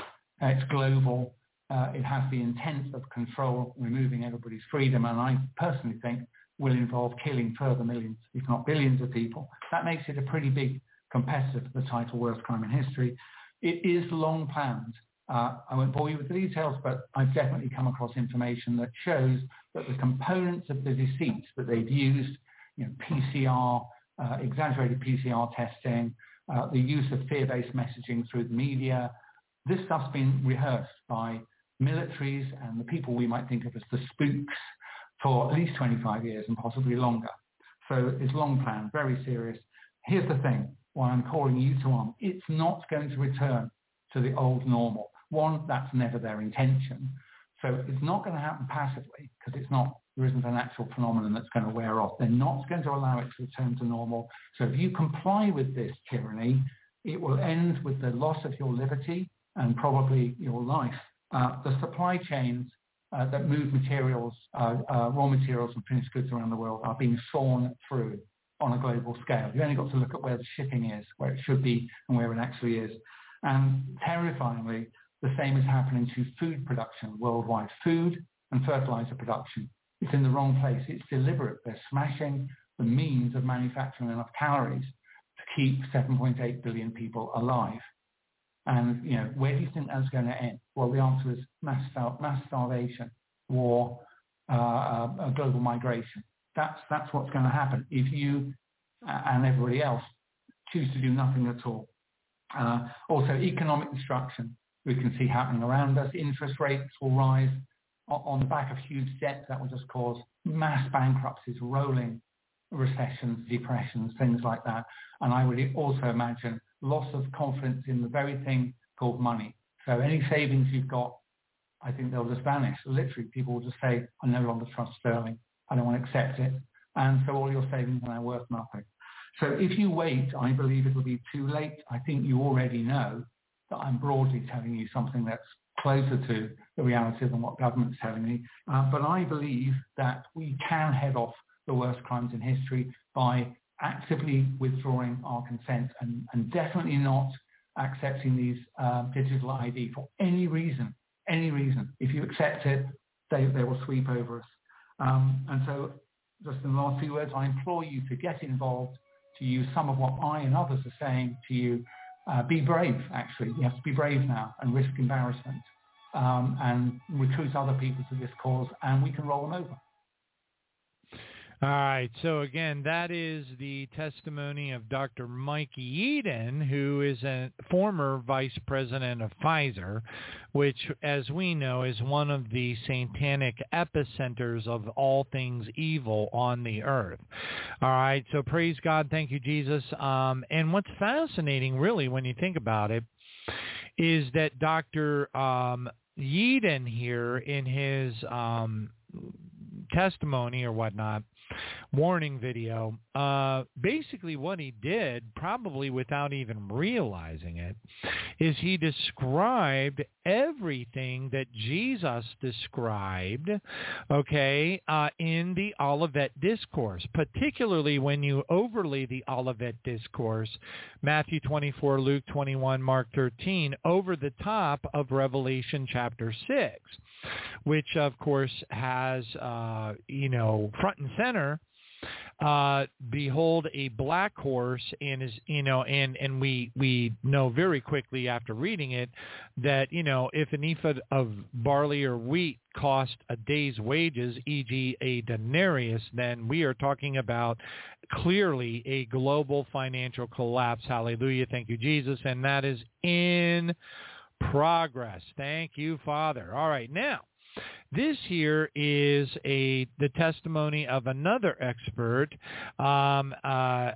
Uh, it's global. Uh, it has the intent of control, removing everybody's freedom, and I personally think will involve killing further millions, if not billions of people. That makes it a pretty big competitor for the title worst crime in history. It is long planned. Uh, I won't bore you with the details, but I've definitely come across information that shows that the components of the deceit that they've used, you know, P C R, uh, exaggerated P C R testing, uh, the use of fear-based messaging through the media, this stuff's been rehearsed by militaries and the people we might think of as the spooks for at least twenty-five years and possibly longer. So it's long planned, very serious. Here's the thing, why I'm calling you to arm. It's not going to return to the old normal. One, that's never their intention. So it's not going to happen passively because it's not, there isn't an actual phenomenon that's going to wear off. They're not going to allow it to return to normal. So if you comply with this tyranny, it will end with the loss of your liberty and probably your life. Uh, the supply chains Uh, that move materials, uh, uh, raw materials and finished goods around the world are being sawn through on a global scale. You've only got to look at where the shipping is, where it should be and where it actually is. And terrifyingly, the same is happening to food production worldwide. Food and fertilizer production. It's in the wrong place. It's deliberate. They're smashing the means of manufacturing enough calories to keep seven point eight billion people alive. And, you know, where do you think that's going to end? Well, the answer is mass, mass starvation, war, uh, uh, global migration. That's that's what's going to happen if you and everybody else choose to do nothing at all. Uh, also, economic destruction we can see happening around us. Interest rates will rise on the back of huge debt that will just cause mass bankruptcies, rolling recessions, depressions, things like that. And I would also imagine loss of confidence in the very thing called money. So any savings you've got, I think they'll just vanish. Literally, people will just say, I no longer trust sterling. I don't want to accept it. And so all your savings are now worth nothing. So if you wait, I believe it will be too late. I think you already know that I'm broadly telling you something that's closer to the reality than what government's telling me. Uh, but I believe that we can head off the worst crimes in history by actively withdrawing our consent and, and definitely not accepting these uh, digital I D for any reason, any reason. If you accept it, they, they will sweep over us. Um, and so just in the last few words, I implore you to get involved, to use some of what I and others are saying to you. Uh, be brave, actually. You have to be brave now and risk embarrassment um, and recruit other people to this cause, and we can roll them over. All right, so again, that is the testimony of Doctor Mike Yeadon, who is a former vice president of Pfizer, which, as we know, is one of the satanic epicenters of all things evil on the earth. All right, so praise God, thank you, Jesus. Um, and what's fascinating, really, when you think about it, is that Doctor Um, Yeadon here in his um, testimony or whatnot, warning video, uh, basically what he did, probably without even realizing it, is he described everything that Jesus described, okay, uh, in the Olivet Discourse, particularly when you overlay the Olivet Discourse, Matthew twenty-four, Luke twenty-one, Mark thirteen, over the top of Revelation chapter six, which, of course, has, uh, you know, front and center, Uh, behold a black horse, and is you know, and and we we know very quickly after reading it that you know if an ephah of barley or wheat cost a day's wages, for example, a denarius, then we are talking about clearly a global financial collapse. Hallelujah, thank you, Jesus, and that is in progress. Thank you, Father. All right, now, this here is a the testimony of another expert. Um, uh,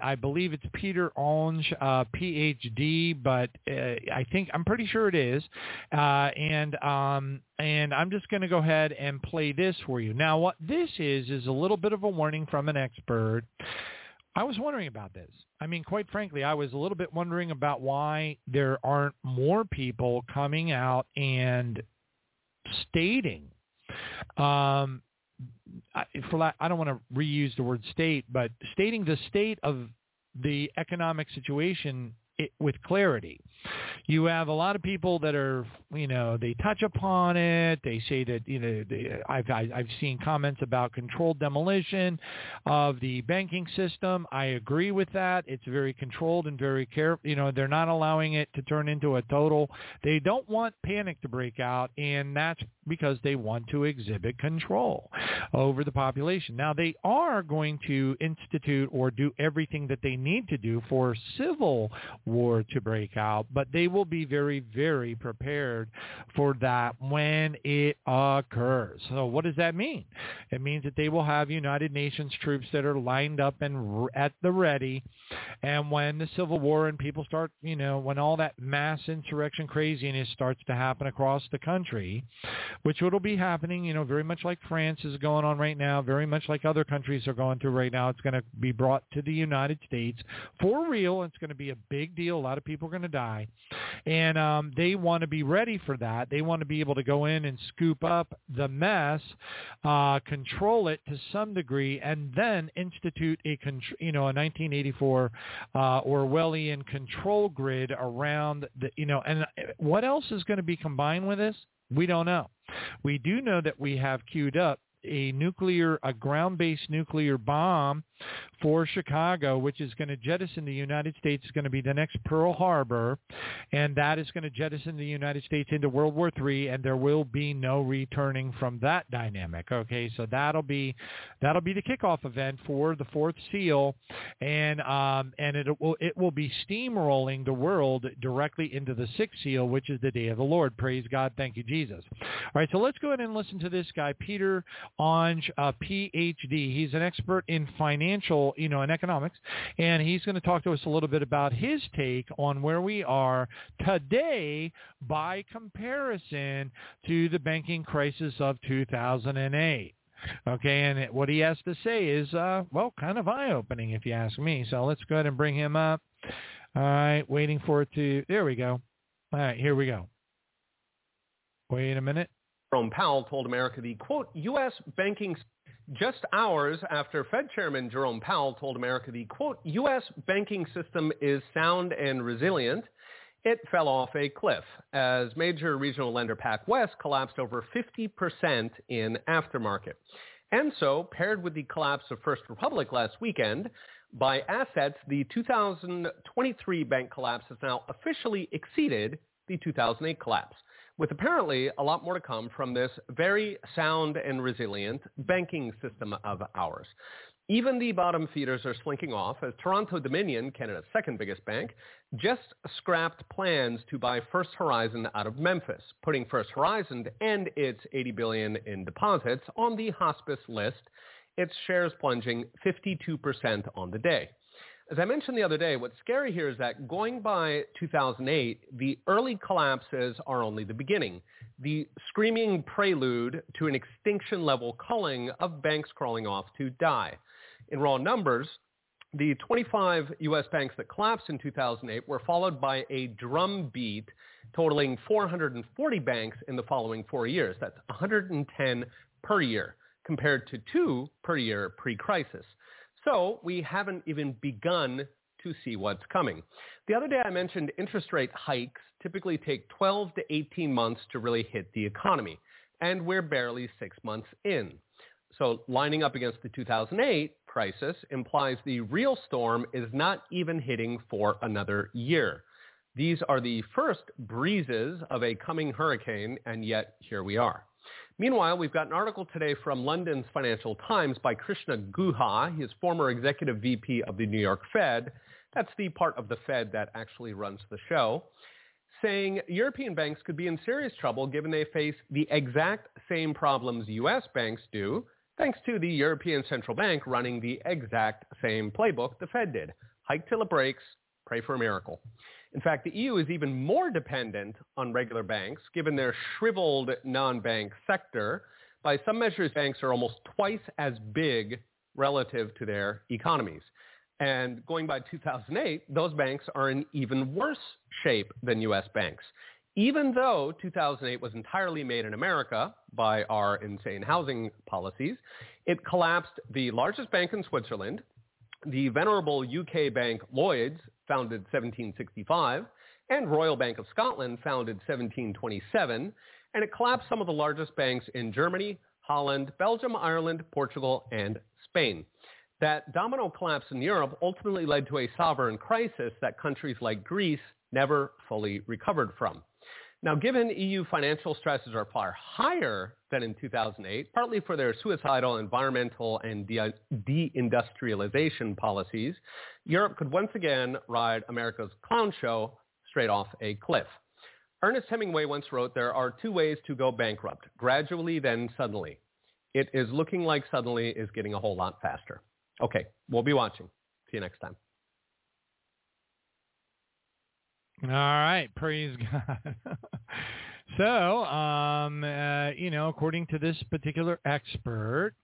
I believe it's Peter Onge, uh, P H D, but uh, I think I'm pretty sure it is. Uh, and um, and I'm just going to go ahead and play this for you. Now, what this is is a little bit of a warning from an expert. I was wondering about this. I mean, quite frankly, I was a little bit wondering about why there aren't more people coming out and stating, um, I, for, I don't want to reuse the word state, but stating the state of the economic situation it, with clarity. You have a lot of people that are, you know, they touch upon it. They say that, you know, they, I've, I, I've seen comments about controlled demolition of the banking system. I agree with that. It's very controlled and very careful. You know, they're not allowing it to turn into a total. They don't want panic to break out, and that's because they want to exhibit control over the population. Now, they are going to institute or do everything that they need to do for civil war to break out, but they will be very, very prepared for that when it occurs. So what does that mean? It means that they will have United Nations troops that are lined up and at the ready, and when the Civil War and people start, you know, when all that mass insurrection craziness starts to happen across the country, which will be happening, you know, very much like France is going on right now, very much like other countries are going through right now, it's going to be brought to the United States for real. It's going to be a big deal. A lot of people are going to die. And um, they want to be ready for that. They want to be able to go in and scoop up the mess, uh, control it to some degree, and then institute a, you know, a nineteen eighty-four uh, Orwellian control grid around the, you know, and what else is going to be combined with this? We don't know. We do know that we have queued up a nuclear, a ground-based nuclear bomb for Chicago, which is going to jettison the United States. Is going to be the next Pearl Harbor, and that is going to jettison the United States into World War Three, and there will be no returning from that dynamic. Okay, so that'll be that'll be the kickoff event for the Fourth Seal, and um, and it will it will be steamrolling the world directly into the Sixth Seal, which is the Day of the Lord. Praise God, thank you, Jesus. All right, so let's go ahead and listen to this guy, Peter Onge, a P H D. He's an expert in financial, you know, in economics, and he's going to talk to us a little bit about his take on where we are today by comparison to the banking crisis of two thousand eight. Okay, and what he has to say is, uh, well, kind of eye-opening if you ask me. So let's go ahead and bring him up. All right, waiting for it to, there we go. All right, here we go. Wait a minute. Jerome Powell told America the, quote, U S banking, just hours after Fed Chairman Jerome Powell told America the, quote, U S banking system is sound and resilient, it fell off a cliff as major regional lender PacWest collapsed over fifty percent in aftermarket. And so, paired with the collapse of First Republic last weekend, by assets, the two thousand twenty-three bank collapse has now officially exceeded the two thousand eight collapse, with apparently a lot more to come from this very sound and resilient banking system of ours. Even the bottom feeders are slinking off as Toronto Dominion, Canada's second biggest bank, just scrapped plans to buy First Horizon out of Memphis, putting First Horizon and its eighty billion dollars in deposits on the hospice list, its shares plunging fifty-two percent on the day. As I mentioned the other day, what's scary here is that going by two thousand eight, the early collapses are only the beginning, the screaming prelude to an extinction-level culling of banks crawling off to die. In raw numbers, the twenty-five U S banks that collapsed in two thousand eight were followed by a drumbeat totaling four hundred forty banks in the following four years. That's one hundred ten per year, compared to two per year pre-crisis. So we haven't even begun to see what's coming. The other day I mentioned interest rate hikes typically take twelve to eighteen months to really hit the economy, and we're barely six months in. So lining up against the two thousand eight crisis implies the real storm is not even hitting for another year. These are the first breezes of a coming hurricane, and yet here we are. Meanwhile, we've got an article today from London's Financial Times by Krishna Guha. He is former executive V P of the New York Fed. That's the part of the Fed that actually runs the show. saying European banks could be in serious trouble given they face the exact same problems U S banks do, thanks to the European Central Bank running the exact same playbook the Fed did. Hike till it breaks, pray for a miracle. In fact, the E U is even more dependent on regular banks, given their shriveled non-bank sector. By some measures, banks are almost twice as big relative to their economies. And going by two thousand eight, those banks are in even worse shape than U S banks. Even though two thousand eight was entirely made in America by our insane housing policies, it collapsed the largest bank in Switzerland, the venerable U K bank Lloyds, founded seventeen sixty-five, and Royal Bank of Scotland, founded seventeen twenty-seven, and it collapsed some of the largest banks in Germany, Holland, Belgium, Ireland, Portugal, and Spain. That domino collapse in Europe ultimately led to a sovereign crisis that countries like Greece never fully recovered from. Now, given E U financial stresses are far higher than in two thousand eight, partly for their suicidal environmental and de- deindustrialization policies, Europe could once again ride America's clown show straight off a cliff. Ernest Hemingway once wrote, "There are two ways to go bankrupt, gradually, then suddenly. It is looking like suddenly is getting a whole lot faster." Okay, we'll be watching. See you next time. All right, praise God. So, um, uh, you know, according to this particular expert,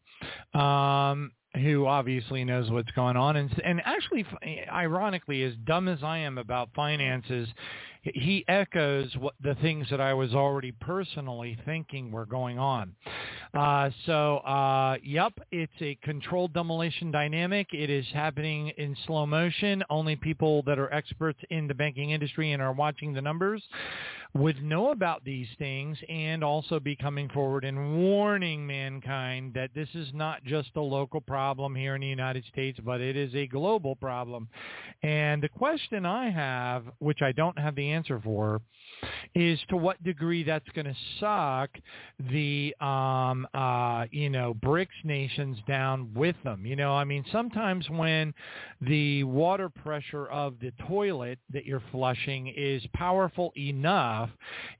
um, who obviously knows what's going on, and, and actually, ironically, as dumb as I am about finances, he echoes what the things that I was already personally thinking were going on. Uh, so, uh, yep, it's a controlled demolition dynamic. It is happening in slow motion. Only people that are experts in the banking industry and are watching the numbers would know about these things, and also be coming forward and warning mankind that this is not just a local problem here in the United States, but it is a global problem. And the question I have, which I don't have the answer for, is to what degree that's going to suck the um uh you know BRICS nations down with them. You know, I mean, sometimes when the water pressure of the toilet that you're flushing is powerful enough,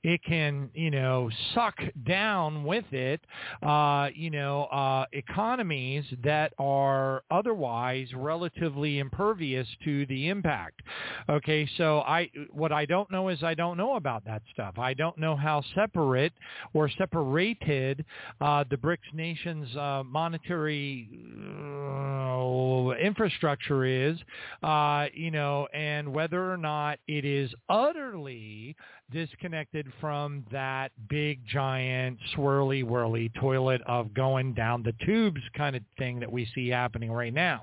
it can, you know, suck down with it uh you know uh economies that are otherwise relatively impervious to the impact. Okay, so I what I don't know is I don't know about that stuff. I don't know how separate or separated uh, the BRICS nations' uh, monetary uh, infrastructure is, uh, you know, and whether or not it is utterly disconnected from that big, giant, swirly, whirly toilet of going down the tubes kind of thing that we see happening right now.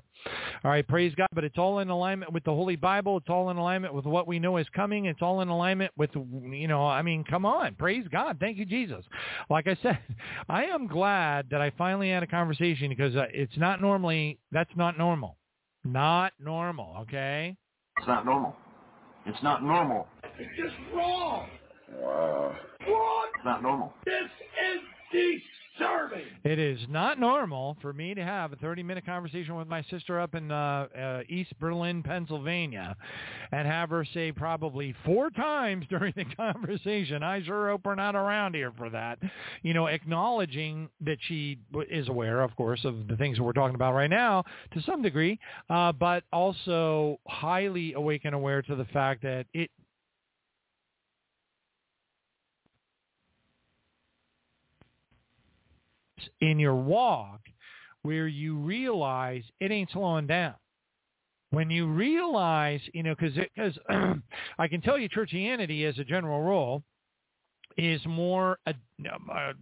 All right, praise God, but it's all in alignment with the Holy Bible. It's all in alignment with what we know is coming. It's all in alignment with, you know, I mean, come on, praise God. Thank you, Jesus. Like I said, I am glad that I finally had a conversation, because uh, it's not normally, that's not normal. Not normal, okay? It's not normal. It's not normal. It's just wrong. Wow. What? It's not normal. This is the Serving. It is not normal for me to have a thirty-minute conversation with my sister up in uh, uh, East Berlin, Pennsylvania, and have her say probably four times during the conversation, "I sure hope we're not around here for that," you know, acknowledging that she is aware, of course, of the things that we're talking about right now to some degree, uh, but also highly awake and aware to the fact that it in your walk where you realize it ain't slowing down. When you realize, you know, because because I can tell you Churchianity as a general rule is more uh, uh,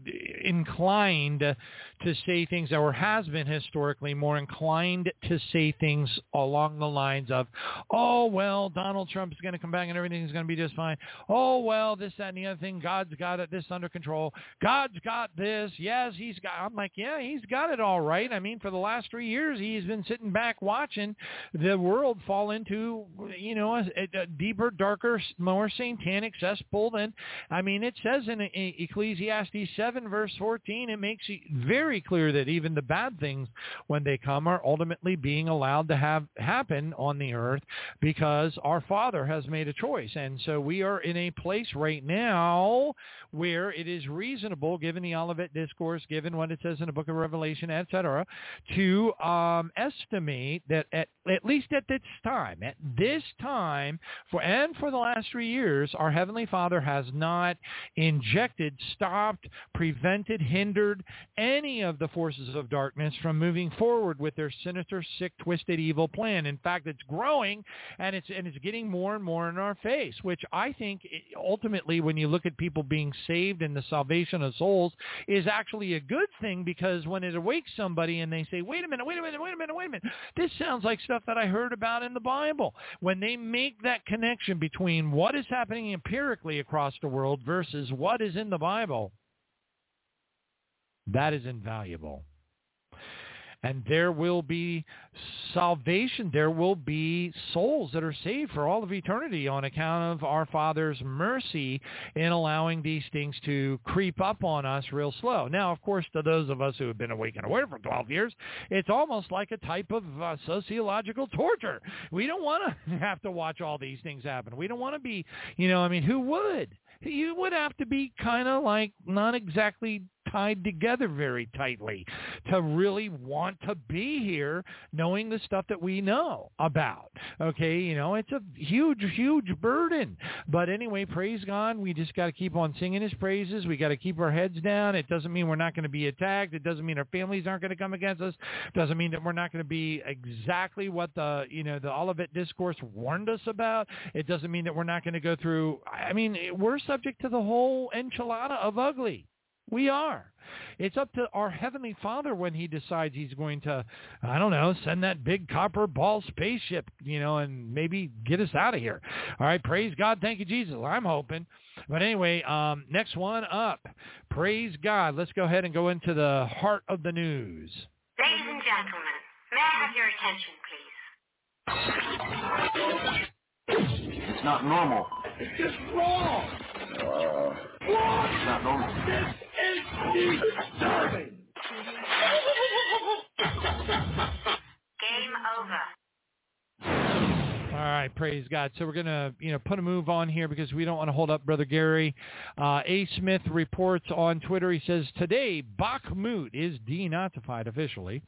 inclined to say things, or has been historically more inclined to say things along the lines of, "Oh, well, Donald Trump's going to come back and everything's going to be just fine. Oh, well, this, that, and the other thing. God's got it, this under control. God's got this. Yes, he's got." I'm like, yeah, he's got it all right. I mean, for the last three years, he's been sitting back watching the world fall into, you know, a, a deeper, darker, more satanic cesspool than, I mean, it's says in Ecclesiastes Ecclesiastes seven, verse fourteen, it makes it very clear that even the bad things, when they come, are ultimately being allowed to have happen on the earth because our Father has made a choice. And so we are in a place right now where it is reasonable, given the Olivet Discourse, given what it says in the book of Revelation, et cetera, to um, estimate that at, at least at this time, at this time, for and for the last three years, our Heavenly Father has not injected, stopped, prevented, hindered any of the forces of darkness from moving forward with their sinister, sick, twisted, evil plan. In fact, it's growing, and it's and it's getting more and more in our face, which I think ultimately, when you look at people being saved and the salvation of souls, is actually a good thing, because when it awakes somebody and they say, wait a minute, wait a minute, wait a minute, wait a minute, this sounds like stuff that I heard about in the Bible. When they make that connection between what is happening empirically across the world versus what is in the Bible, that is invaluable. And there will be salvation. There will be souls that are saved for all of eternity on account of our Father's mercy in allowing these things to creep up on us real slow. Now, of course, to those of us who have been awake and aware for twelve years, it's almost like a type of uh, sociological torture. We don't want to have to watch all these things happen. We don't want to be, you know, I mean, who would? You would have to be kind of like not exactly tied together very tightly to really want to be here knowing the stuff that we know about. Okay, you know, it's a huge, huge burden. But anyway, praise God. We just got to keep on singing his praises. We got to keep our heads down. It doesn't mean we're not going to be attacked. It doesn't mean our families aren't going to come against us. It doesn't mean that we're not going to be exactly what the, you know, the Olivet Discourse warned us about. It doesn't mean that we're not going to go through, I mean, we're subject to the whole enchilada of ugly. We are. It's up to our Heavenly Father when he decides he's going to, I don't know, send that big copper ball spaceship, you know, and maybe get us out of here. All right, praise God. Thank you, Jesus. I'm hoping. But anyway, um, next one up. Praise God. Let's go ahead and go into the heart of the news. Ladies and gentlemen, may I have your attention, please? It's not normal. It's just wrong. Uh, what? It's not normal. This is disturbing. Game over. All right, praise God. So we're going to, you know, put a move on here because we don't want to hold up Brother Gary. Uh, A. Smith reports on Twitter. He says, today, Bakhmut is denazified officially.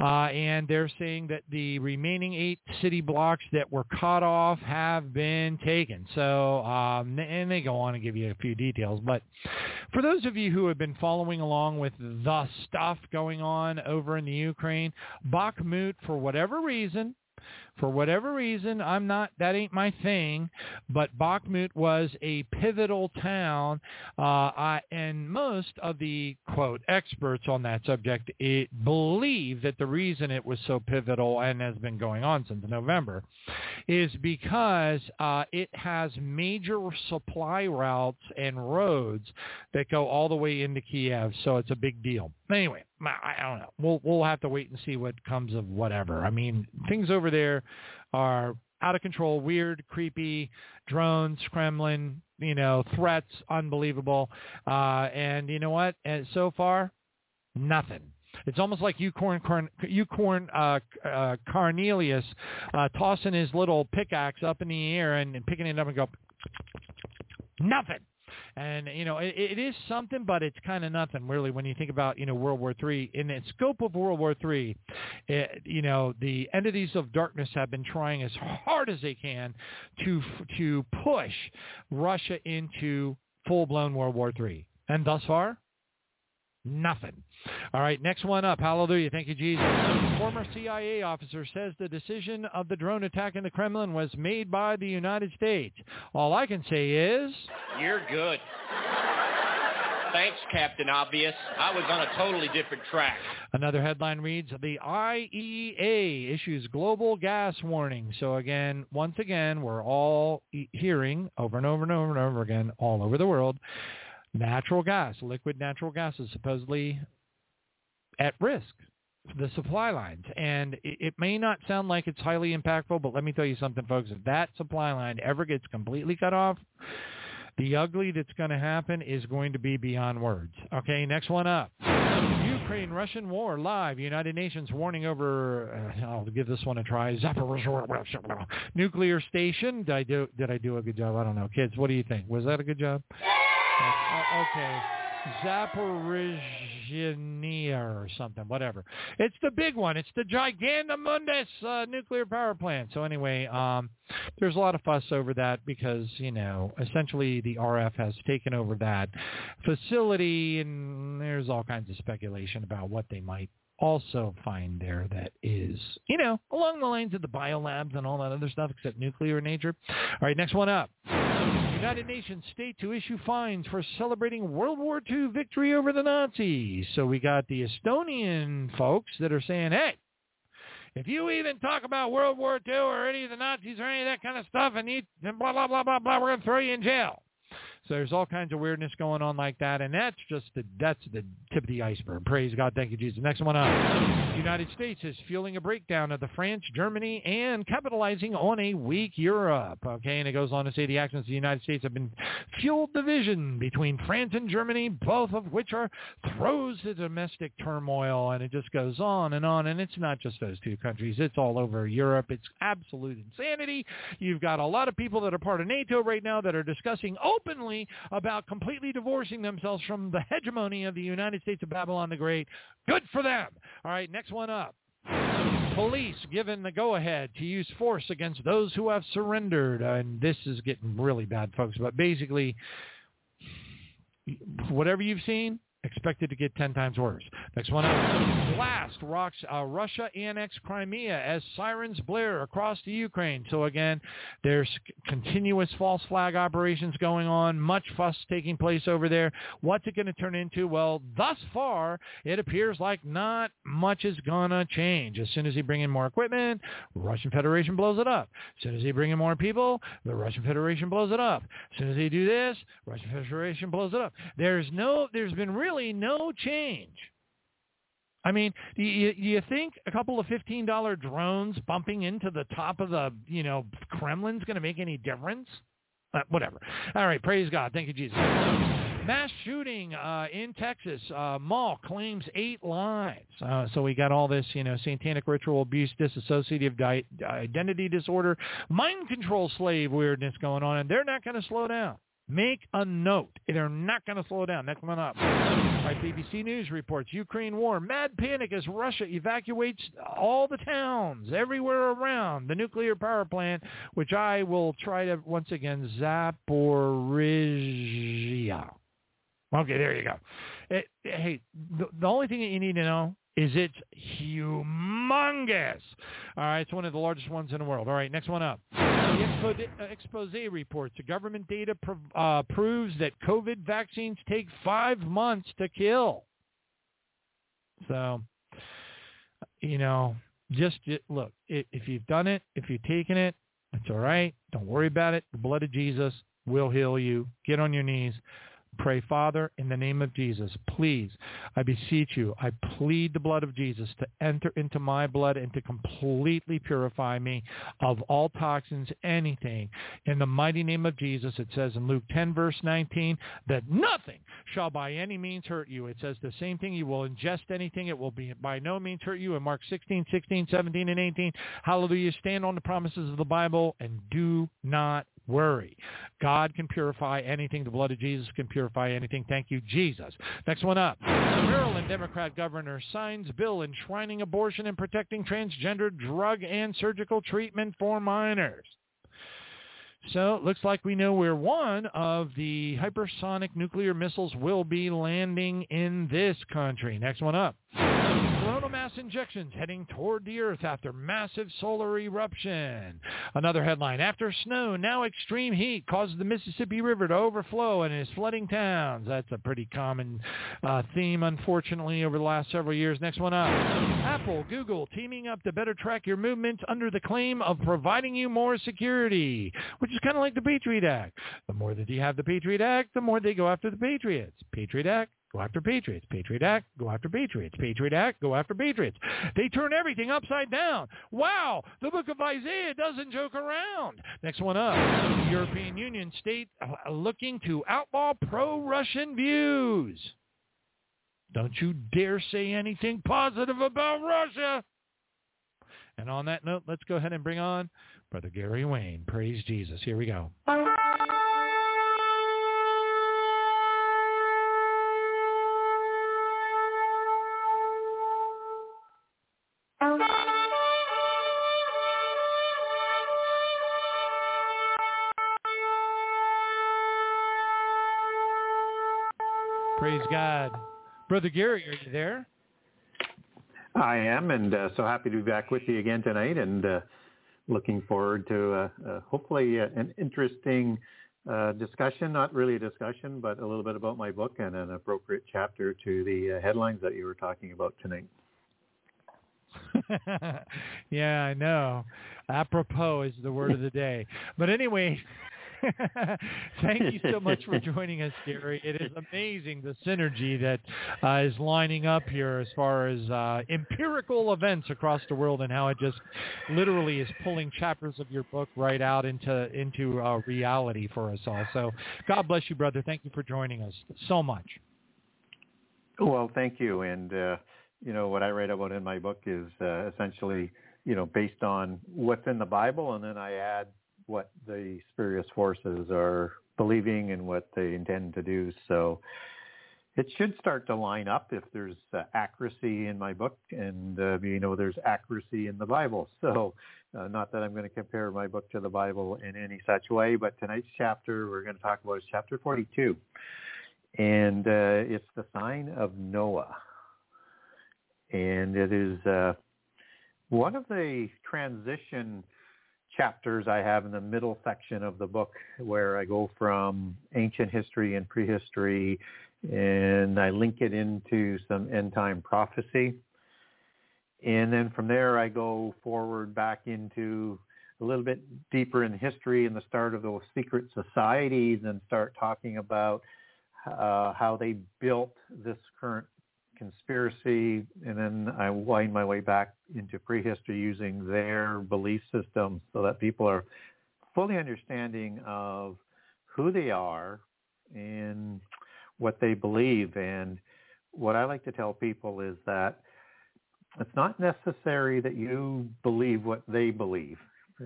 Uh, and they're saying that the remaining eight city blocks that were cut off have been taken. So, um, and they go on and give you a few details. But for those of you who have been following along with the stuff going on over in the Ukraine, Bakhmut, for whatever reason, For whatever reason, I'm not, that ain't my thing, but Bakhmut was a pivotal town, uh, I, and most of the, quote, experts on that subject it believe that the reason it was so pivotal and has been going on since November is because uh, it has major supply routes and roads that go all the way into Kiev, so it's a big deal. Anyway, I, I don't know. We'll, we'll have to wait and see what comes of whatever. I mean, things over there are out of control, weird, creepy, drones, Kremlin, you know, threats, unbelievable. Uh, and you know what? And so far, nothing. It's almost like Eucorn, Eucorn uh, uh, Cornelius uh, tossing his little pickaxe up in the air and, and picking it up and go, nothing. And, you know, it, it is something, but it's kind of nothing, really, when you think about, you know, World War Three. In the scope of World War Three, it, you know, the entities of darkness have been trying as hard as they can to to push Russia into full-blown World War Three. And thus far, nothing. All right, next one up. Hallelujah. Thank you, Jesus. Former C I A officer says the decision of the drone attack in the Kremlin was made by the United States. All I can say is... you're good. Thanks, Captain Obvious. I was on a totally different track. Another headline reads, the I E A issues global gas warning. So again, once again, we're all e- hearing over and over and over and over again all over the world, natural gas, liquid natural gas is supposedly at risk, the supply lines. And it, it may not sound like it's highly impactful, but let me tell you something, folks. If that supply line ever gets completely cut off, The ugly that's going to happen is going to be beyond words. Okay, next one up. Ukraine-Russian war live. United Nations warning over, uh, I'll give this one a try, Zaporizhzhia nuclear station. Did I, do, did I do a good job? I don't know. Kids, what do you think? Was that a good job? Uh, okay. Zaporizhzhia or something, whatever. It's the big one. It's the Gigandamundus uh, nuclear power plant. So anyway, um, there's a lot of fuss over that because, you know, essentially the R F has taken over that facility, and there's all kinds of speculation about what they might also find there that is, you know, along the lines of the biolabs and all that other stuff except nuclear in nature. All right, next one up. United Nations state to issue fines for celebrating World War Two victory over the Nazis. So we got the Estonian folks that are saying, hey, if you even talk about World War Two or any of the Nazis or any of that kind of stuff, and you blah, blah, blah, blah, blah, we're going to throw you in jail. So there's all kinds of weirdness going on like that, and that's just the that's the tip of the iceberg. Praise God, thank you, Jesus. Next one up. United States is fueling a breakdown of the France, Germany, and capitalizing on a weak Europe. Okay, and it goes on to say the actions of the United States have been fueled division between France and Germany, both of which are throes to domestic turmoil, and it just goes on and on, and it's not just those two countries. It's all over Europe. It's absolute insanity. You've got a lot of people that are part of NATO right now that are discussing openly about completely divorcing themselves from the hegemony of the United States of Babylon the Great. Good for them. All right, next one up. Police given the go-ahead to use force against those who have surrendered. And this is getting really bad, folks. But basically, whatever you've seen, expected to get ten times worse. Next one up. Last, rocks, uh, Russia annexed Crimea as sirens blare across the Ukraine. So again, there's continuous false flag operations going on, much fuss taking place over there. What's it going to turn into? Well, thus far, it appears like not much is going to change. As soon as they bring in more equipment, Russian Federation blows it up. As soon as they bring in more people, the Russian Federation blows it up. As soon as they do this, Russian Federation blows it up. There's no, there's been really Really no change. I mean, do you, you think a couple of fifteen dollar drones bumping into the top of the, you know, Kremlin's going to make any difference? Uh, whatever. All right, praise God. Thank you, Jesus. Mass shooting uh, in Texas. Uh, mall claims eight lives. Uh, so we got all this, you know, satanic ritual abuse, dissociative di- identity disorder, mind control slave weirdness going on, and they're not going to slow down. Make a note. They're not going to slow down. Next one up. All right, B B C News reports Ukraine war. Mad panic as Russia evacuates all the towns everywhere around the nuclear power plant, which I will try to, once again, Zaporizhzhia. Okay, there you go. It, it, hey, the, the only thing that you need to know is it's humongous. All right, it's one of the largest ones in the world. All right, next one up. The expose, uh, expose reports. The government data prov- uh, proves that COVID vaccines take five months to kill. So, you know, just, just look, it, if you've done it, if you've taken it, it's all right. Don't worry about it. The blood of Jesus will heal you. Get on your knees. Pray, Father, in the name of Jesus, please, I beseech you, I plead the blood of Jesus to enter into my blood and to completely purify me of all toxins, anything. In the mighty name of Jesus, it says in Luke ten, verse nineteen, that nothing shall by any means hurt you. It says the same thing. You will ingest anything. It will be by no means hurt you. In Mark sixteen, sixteen, seventeen, and eighteen, hallelujah, stand on the promises of the Bible and do not worry. God can purify anything. The blood of Jesus can purify anything. Thank you, Jesus. Next one up. Maryland Democrat governor signs bill enshrining abortion and protecting transgender drug and surgical treatment for minors. So it looks like we know where one of the hypersonic nuclear missiles will be landing in this country. Next one up. Corona mass injections heading toward the earth after massive solar eruption. Another headline. After snow, now extreme heat causes the Mississippi River to overflow and is flooding towns. That's a pretty common uh, theme, unfortunately, over the last several years. Next one up. Apple, Google teaming up to better track your movements under the claim of providing you more security, which is kind of like the Patriot Act. The more that you have the Patriot Act, the more they go after the Patriots. Patriot Act, Go after Patriots. Patriot Act. Go after Patriots. Patriot Act. Go after Patriots. They turn everything upside down. Wow. The book of Isaiah doesn't joke around. Next one up. The European Union state looking to outlaw pro-Russian views. Don't you dare say anything positive about Russia. And on that note, let's go ahead and bring on Brother Gary Wayne. Praise Jesus. Here we go. Praise God. Brother Gary, are you there? I am, and uh, so happy to be back with you again tonight, and uh, looking forward to uh, uh, hopefully uh, an interesting uh, discussion, not really a discussion, but a little bit about my book and an appropriate chapter to the uh, headlines that you were talking about tonight. Yeah, I know. Apropos is the word of the day. But anyway... Thank you so much for joining us, Gary. It is amazing the synergy that uh, is lining up here as far as uh, empirical events across the world and how it just literally is pulling chapters of your book right out into into uh, reality for us all. So God bless you, brother. Thank you for joining us so much. Well, thank you. And, uh, you know, what I write about in my book is uh, essentially, you know, based on what's in the Bible, and then I add what the spurious forces are believing and what they intend to do. So it should start to line up if there's uh, accuracy in my book, and uh, you know, there's accuracy in the Bible. So uh, not that I'm going to compare my book to the Bible in any such way, but tonight's chapter we're going to talk about is chapter forty-two. And uh, it's the sign of Noah. And it is uh, one of the transition chapters I have in the middle section of the book, where I go from ancient history and prehistory, and I link it into some end time prophecy. And then from there, I go forward back into a little bit deeper in history and the start of those secret societies, and start talking about uh, how they built this current conspiracy. And then I wind my way back into prehistory using their belief systems, so that people are fully understanding of who they are and what they believe. And what I like to tell people is that it's not necessary that you believe what they believe.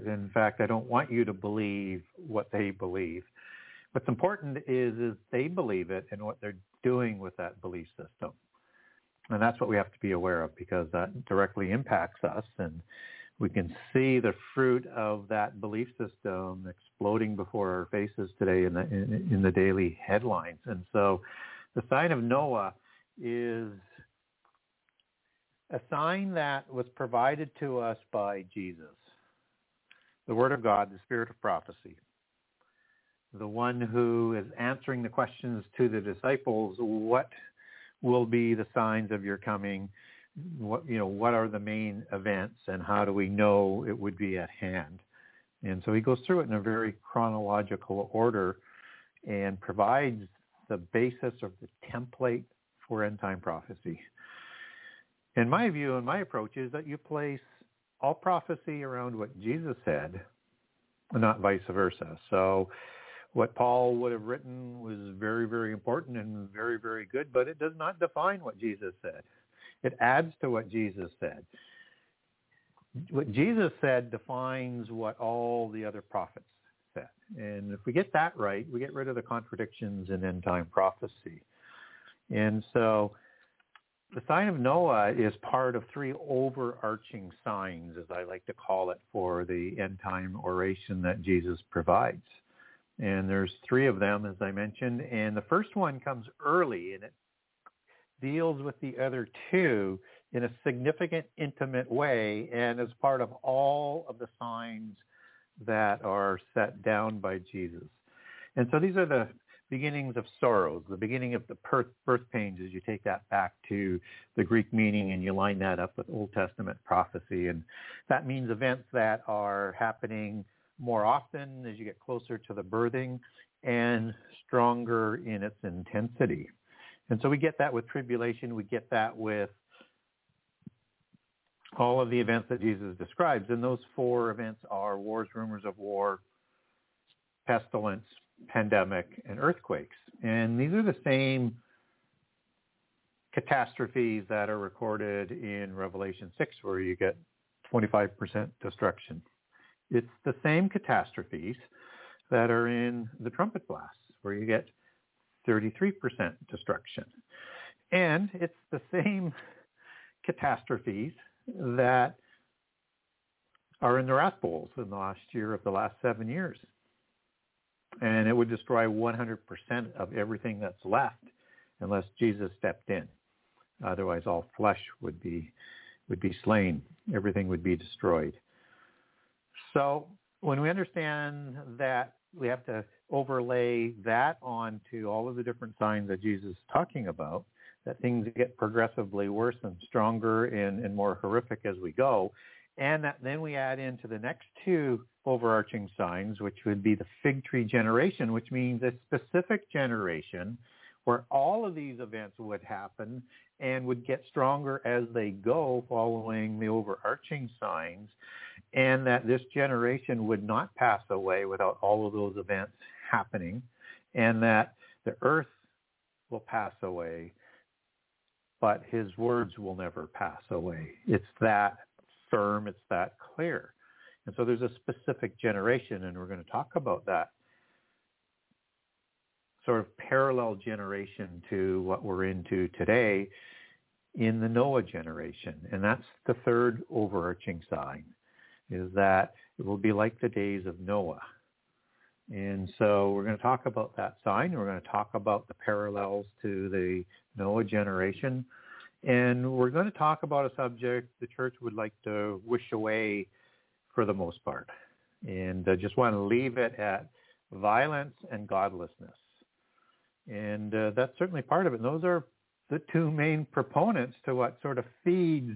In fact, I don't want you to believe what they believe. What's important is, is they believe it and what they're doing with that belief system. And that's what we have to be aware of, because that directly impacts us. And we can see the fruit of that belief system exploding before our faces today in the, in, in the daily headlines. And so the sign of Noah is a sign that was provided to us by Jesus, the Word of God, the Spirit of prophecy, the one who is answering the questions to the disciples. What will be the signs of your coming? What, you know, what are the main events, and how do we know it would be at hand? And so he goes through it in a very chronological order and provides the basis of the template for end time prophecy. In my view, and my approach is that you place all prophecy around what Jesus said, not vice versa. So what Paul would have written was very, very important and very, very good, but it does not define what Jesus said. It adds to what Jesus said. What Jesus said defines what all the other prophets said. And if we get that right, we get rid of the contradictions in end-time prophecy. And so the sign of Noah is part of three overarching signs, as I like to call it, for the end-time oration that Jesus provides. And there's three of them, as I mentioned. And the first one comes early, and it deals with the other two in a significant, intimate way, and is part of all of the signs that are set down by Jesus. And so these are the beginnings of sorrows, the beginning of the birth pains, as you take that back to the Greek meaning and you line that up with Old Testament prophecy. And that means events that are happening more often as you get closer to the birthing, and stronger in its intensity. And so we get that with tribulation. We get that with all of the events that Jesus describes. And those four events are wars, rumors of war, pestilence, pandemic, and earthquakes. And these are the same catastrophes that are recorded in Revelation six, where you get twenty-five percent destruction. It's the same catastrophes that are in the trumpet blasts, where you get thirty-three percent destruction. And it's the same catastrophes that are in the wrath bowls in the last year of the last seven years. And it would destroy one hundred percent of everything that's left unless Jesus stepped in. Otherwise, all flesh would be would be slain. Everything would be destroyed. So when we understand that, we have to overlay that onto all of the different signs that Jesus is talking about, that things get progressively worse and stronger and, and more horrific as we go. And that then we add into the next two overarching signs, which would be the fig tree generation, which means a specific generation where all of these events would happen and would get stronger as they go following the overarching signs, and that this generation would not pass away without all of those events happening, and that the earth will pass away, but his words will never pass away. It's that firm, it's that clear. And so there's a specific generation, and we're going to talk about that sort of parallel generation to what we're into today in the Noah generation. And that's the third overarching sign, is that it will be like the days of Noah. And so we're going to talk about that sign. We're going to talk about the parallels to the Noah generation. And we're going to talk about a subject the church would like to wish away for the most part. And I just want to leave it at violence and godlessness. And uh, that's certainly part of it. And those are the two main proponents to what sort of feeds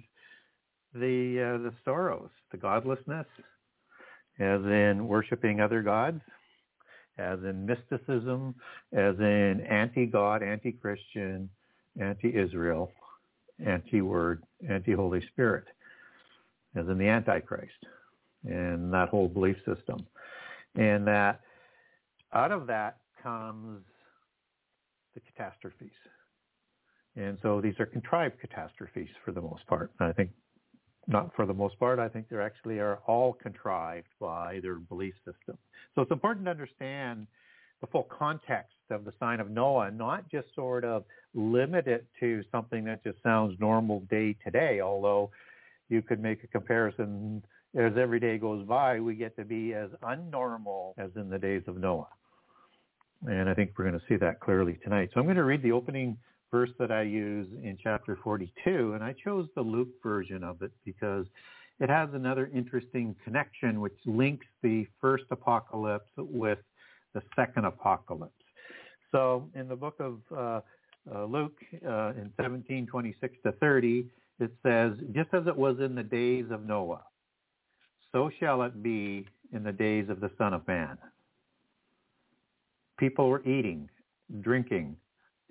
the uh, the sorrows, the godlessness, as in worshiping other gods, as in mysticism, as in anti-God, anti-Christian, anti-Israel, anti-Word, anti-Holy Spirit, as in the Antichrist and that whole belief system. And that out of that comes the catastrophes. And so these are contrived catastrophes for the most part. I think not for the most part. I think they actually are all contrived by their belief system. So it's important to understand the full context of the sign of Noah, not just sort of limit it to something that just sounds normal day to day, although you could make a comparison. As every day goes by, we get to be as unnormal as in the days of Noah. And I think we're going to see that clearly tonight. So I'm going to read the opening verse that I use in chapter forty-two, and I chose the Luke version of it because it has another interesting connection which links the first apocalypse with the second apocalypse. So in the book of uh, uh, Luke, uh, in seventeen twenty-six to thirty, it says, "Just as it was in the days of Noah, so shall it be in the days of the Son of Man. People were eating, drinking,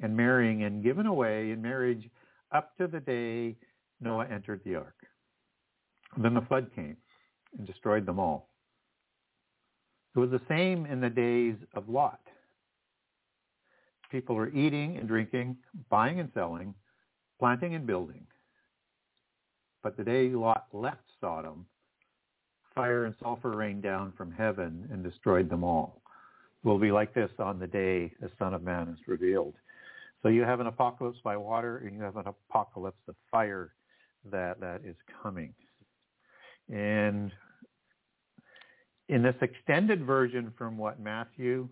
and marrying, and given away in marriage up to the day Noah entered the ark. Then the flood came and destroyed them all. It was the same in the days of Lot. People were eating and drinking, buying and selling, planting and building. But the day Lot left Sodom, fire and sulfur rained down from heaven and destroyed them all. Will be like this on the day the Son of Man is revealed." So you have an apocalypse by water, and you have an apocalypse of fire that, that is coming. And in this extended version from what Matthew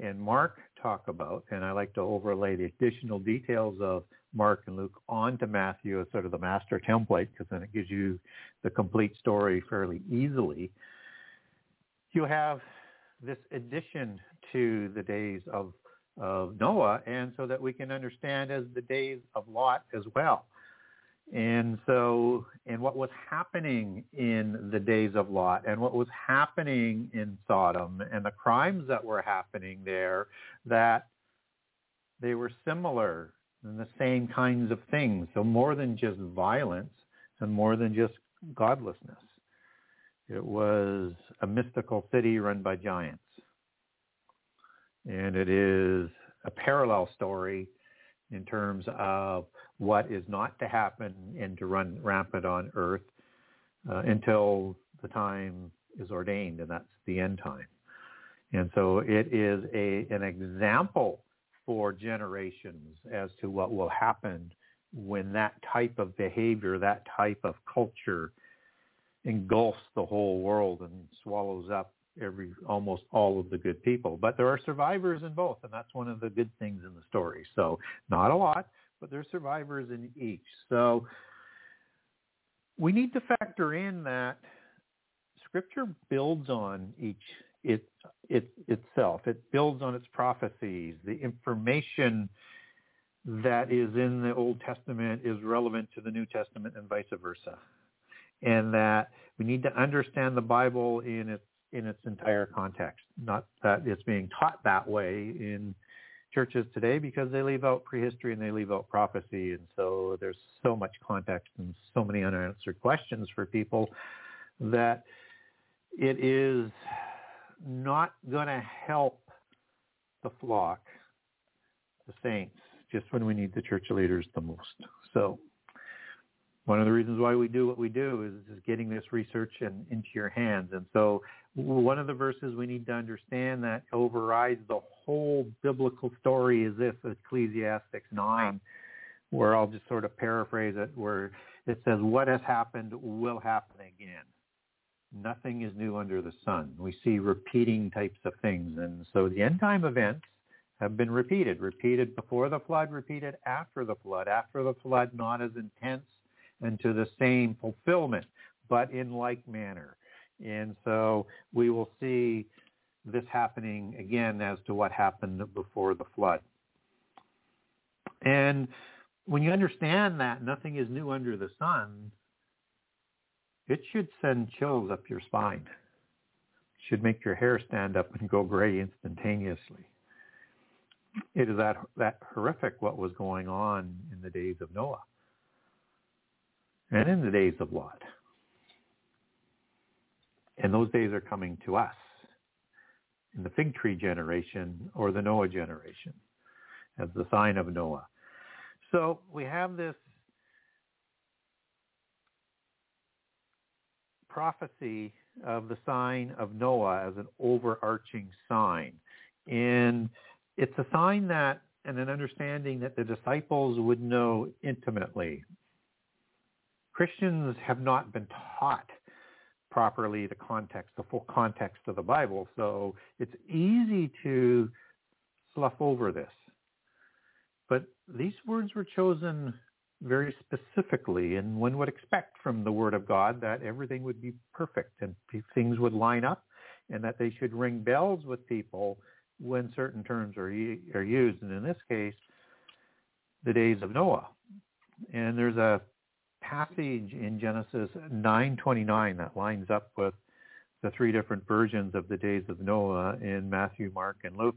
and Mark talk about, and I like to overlay the additional details of Mark and Luke onto Matthew as sort of the master template, because then it gives you the complete story fairly easily. You have this addition to the days of, of Noah, and so that we can understand as the days of Lot as well. And so, and what was happening in the days of Lot, and what was happening in Sodom, and the crimes that were happening there, that they were similar, and the same kinds of things. So more than just violence and more than just godlessness. It was a mystical city run by giants. And it is a parallel story in terms of what is not to happen and to run rampant on earth uh, until the time is ordained, and that's the end time. And so it is a an example for generations as to what will happen when that type of behavior, that type of culture engulfs the whole world and swallows up every almost all of the good people. But there are survivors in both, and that's one of the good things in the story. So not a lot, but there's survivors in each. So we need to factor in that Scripture builds on each it, it itself. It builds on its prophecies. The information that is in the Old Testament is relevant to the New Testament and vice versa. And that we need to understand the Bible in its in its entire context, not that it's being taught that way in churches today because they leave out prehistory and they leave out prophecy. And so there's so much context and so many unanswered questions for people that it is not going to help the flock, the saints, just when we need the church leaders the most. So one of the reasons why we do what we do is, is getting this research and into your hands. And so one of the verses we need to understand that overrides the whole biblical story is this, Ecclesiastes nine, where I'll just sort of paraphrase it, where it says, what has happened will happen again. Nothing is new under the sun. We see repeating types of things. And so the end time events have been repeated, repeated before the flood, repeated after the flood, after the flood, not as intense and to the same fulfillment, but in like manner. And so we will see this happening again as to what happened before the flood. And when you understand that nothing is new under the sun, it should send chills up your spine. It should make your hair stand up and go gray instantaneously. It is that that horrific what was going on in the days of Noah and in the days of Lot. And those days are coming to us in the fig tree generation or the Noah generation as the sign of Noah. So we have this prophecy of the sign of Noah as an overarching sign. And it's a sign that, and an understanding that the disciples would know intimately. Christians have not been taught properly the context, the full context of the Bible, so it's easy to slough over this. But these words were chosen very specifically, and one would expect from the Word of God that everything would be perfect and things would line up and that they should ring bells with people when certain terms are, are used, and in this case, the days of Noah. And there's a passage in Genesis nine twenty-nine that lines up with the three different versions of the days of Noah in Matthew, Mark, and Luke,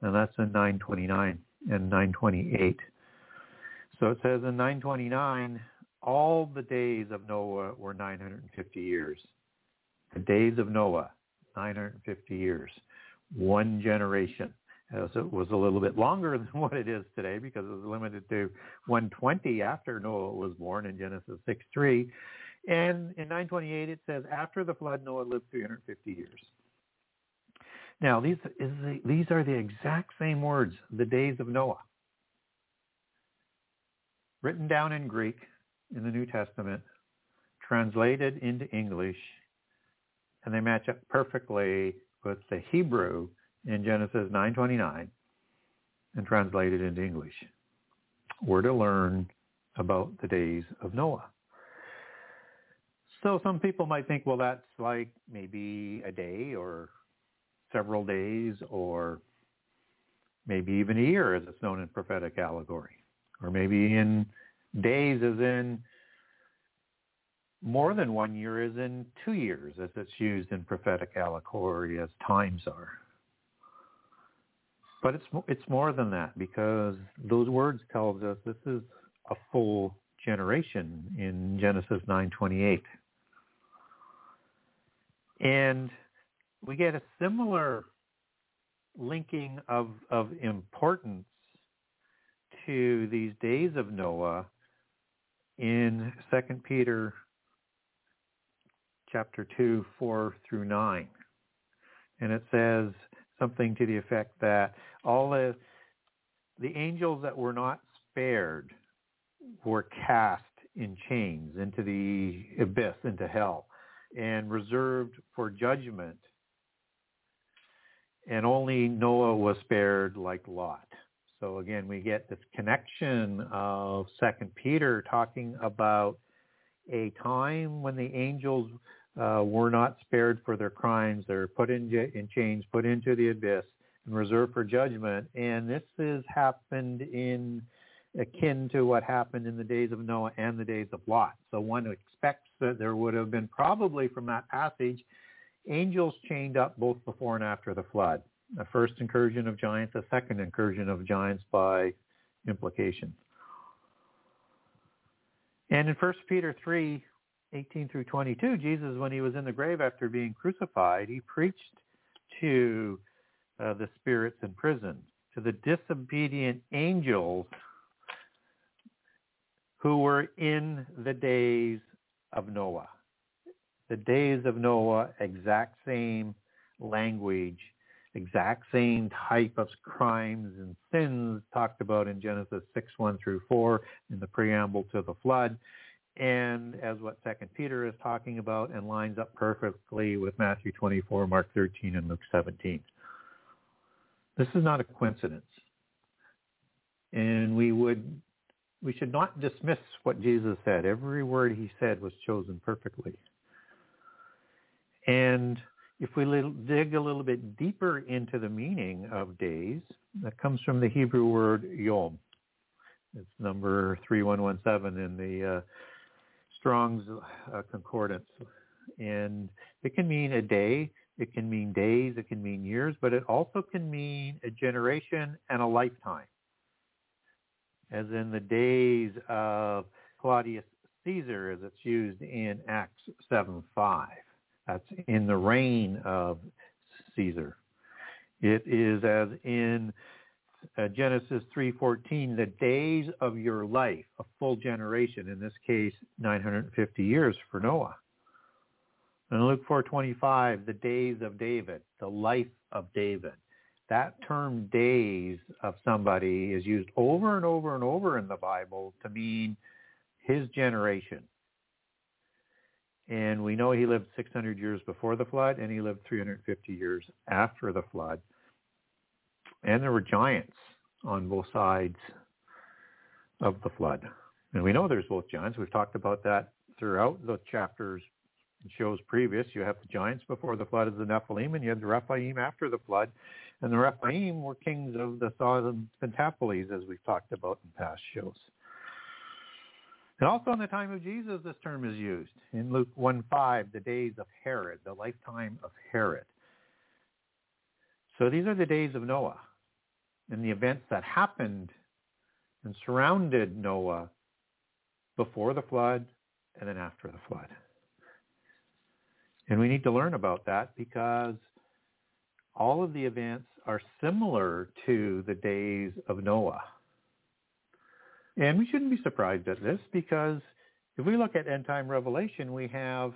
and that's in nine twenty-nine and nine twenty-eight. So it says in nine twenty-nine, all the days of Noah were nine hundred fifty years. The days of Noah, nine hundred fifty years, one generation, as it was a little bit longer than what it is today because it was limited to one hundred twenty after Noah was born in Genesis six three. And in nine twenty-eight, it says, after the flood, Noah lived three hundred fifty years. Now, these is the, these are the exact same words, the days of Noah, written down in Greek in the New Testament, translated into English, and they match up perfectly with the Hebrew in Genesis nine twenty-nine and translated into English. We're to learn about the days of Noah. So some people might think, well, that's like maybe a day or several days or maybe even a year as it's known in prophetic allegory, or maybe in days as in more than one year as in two years as it's used in prophetic allegory as times are. But it's it's more than that, because those words tells us this is a full generation in Genesis nine twenty-eight. And we get a similar linking of of importance to these days of Noah in Second Peter chapter two, four through nine. And it says something to the effect that all the, the angels that were not spared were cast in chains into the abyss, into hell, and reserved for judgment. And only Noah was spared like Lot. So again, we get this connection of Second Peter talking about a time when the angels uh, were not spared for their crimes. They're put in, in chains, put into the abyss, and reserved for judgment. And this has happened in akin to what happened in the days of Noah and the days of Lot. So one expects that there would have been probably from that passage angels chained up both before and after the flood. A first incursion of giants, a second incursion of giants by implication. And in First Peter three, eighteen through twenty-two, Jesus, when he was in the grave after being crucified, he preached to uh, the spirits in prison, to the disobedient angels who were in the days of Noah. The days of Noah, exact same language, exact same type of crimes and sins talked about in Genesis six one through four in the preamble to the flood, and as what Second Peter is talking about, and lines up perfectly with Matthew twenty-four, Mark thirteen, and Luke seventeen. This is not a coincidence. And we would we should not dismiss what Jesus said. Every word he said was chosen perfectly. And if we little, dig a little bit deeper into the meaning of days, that comes from the Hebrew word yom. It's number three one one seven in the uh, Strong's uh, Concordance. And it can mean a day, it can mean days, it can mean years, but it also can mean a generation and a lifetime. As in the days of Claudius Caesar, as it's used in Acts seven five. That's in the reign of Caesar. It is as in uh, Genesis three fourteen, the days of your life, a full generation, in this case, nine hundred fifty years for Noah. And Luke four twenty-five, the days of David, the life of David. That term days of somebody is used over and over and over in the Bible to mean his generation. And we know he lived six hundred years before the flood, and he lived three hundred fifty years after the flood. And there were giants on both sides of the flood. And we know there's both giants. We've talked about that throughout the chapters and shows previous. You have the giants before the flood as the Nephilim, and you have the Rephaim after the flood. And the Rephaim were kings of the southern Pentapolis, as we've talked about in past shows. And also in the time of Jesus, this term is used. In Luke one five, the days of Herod, the lifetime of Herod. So these are the days of Noah and the events that happened and surrounded Noah before the flood and then after the flood. And we need to learn about that, because all of the events are similar to the days of Noah. And we shouldn't be surprised at this, because if we look at end-time revelation, we have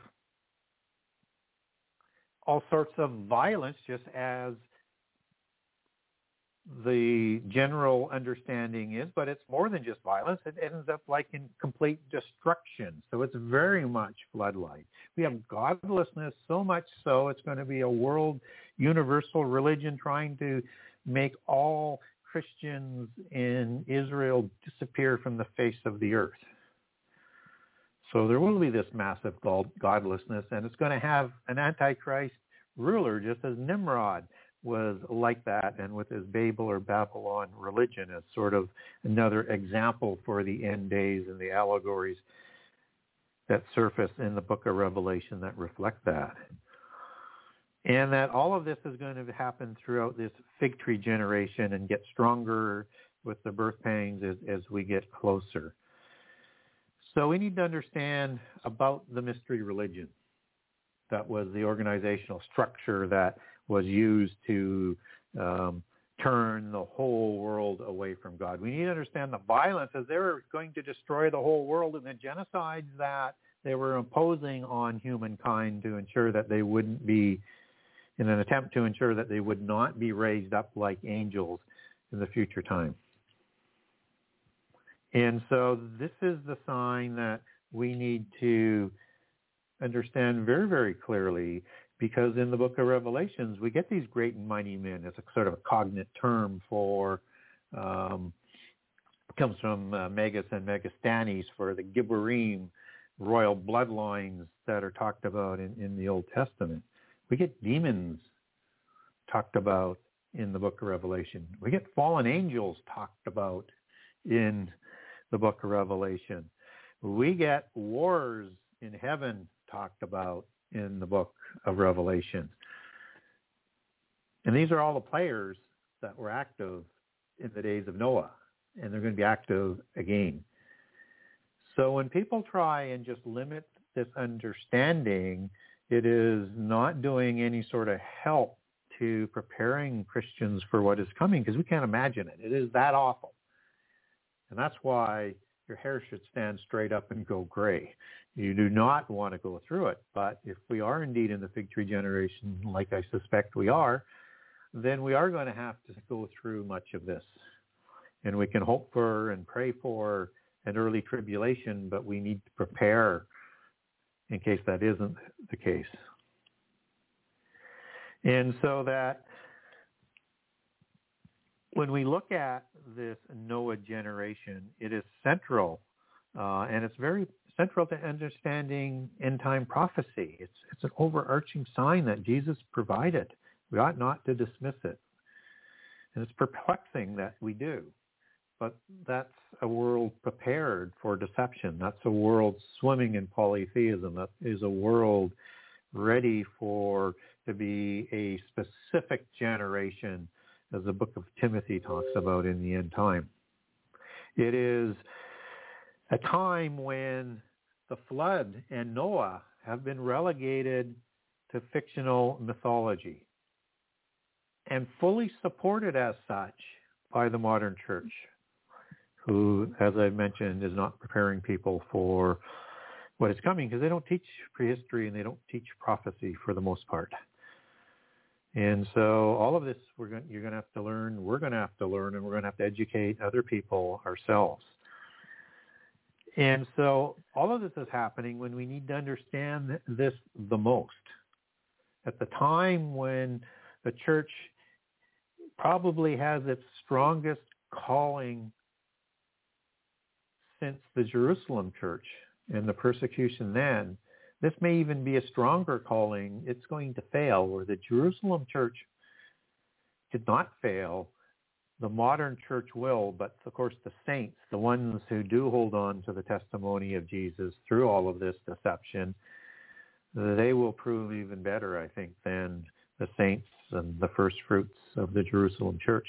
all sorts of violence, just as the general understanding is, but it's more than just violence. It ends up like in complete destruction. So it's very much floodlight. We have godlessness so much so it's going to be a world universal religion trying to make all Christians in Israel disappear from the face of the earth. So there will be this massive godlessness, and it's going to have an antichrist ruler, just as Nimrod was like that, and with his Babel or Babylon religion as sort of another example for the end days and the allegories that surface in the book of Revelation that reflect that. And that all of this is going to happen throughout this fig tree generation and get stronger with the birth pangs as, as we get closer. So we need to understand about the mystery religion. That was the organizational structure that was used to um, turn the whole world away from God. We need to understand the violence as they were going to destroy the whole world and the genocides that they were imposing on humankind to ensure that they wouldn't be, in an attempt to ensure that they would not be raised up like angels in the future time. And so this is the sign that we need to understand very, very clearly, because in the book of Revelations, we get these great and mighty men. It's a sort of a cognate term for, um, comes from uh, Megas and Megastanes, for the Gibberim, royal bloodlines that are talked about in, in the Old Testament. We get demons talked about in the book of Revelation. We get fallen angels talked about in the book of Revelation. We get wars in heaven talked about in the book of Revelation. And these are all the players that were active in the days of Noah, and they're going to be active again. So when people try and just limit this understanding, it is not doing any sort of help to preparing Christians for what is coming, because we can't imagine it. It is that awful. And that's why your hair should stand straight up and go gray. You do not want to go through it. But if we are indeed in the fig tree generation, like I suspect we are, then we are going to have to go through much of this. And we can hope for and pray for an early tribulation, but we need to prepare in case that isn't the case. And so that when we look at this Noah generation, it is central, uh, and it's very central to understanding end-time prophecy. It's it's an overarching sign that Jesus provided. We ought not to dismiss it. And it's perplexing that we do. But that's a world prepared for deception. That's a world swimming in polytheism. That is a world ready for to be a specific generation, as the book of Timothy talks about in the end time. It is a time when the flood and Noah have been relegated to fictional mythology and fully supported as such by the modern church, who, as I've mentioned, is not preparing people for what is coming, because they don't teach prehistory and they don't teach prophecy for the most part. And so all of this we're going, you're going to have to learn, we're going to have to learn, and we're going to have to educate other people ourselves. And so all of this is happening when we need to understand this the most. At the time when the church probably has its strongest calling since the Jerusalem church and the persecution then, this may even be a stronger calling. It's going to fail, where the Jerusalem church did not fail. The modern church will, but of course the saints, the ones who do hold on to the testimony of Jesus through all of this deception, they will prove even better, I think, than the saints and the first fruits of the Jerusalem church.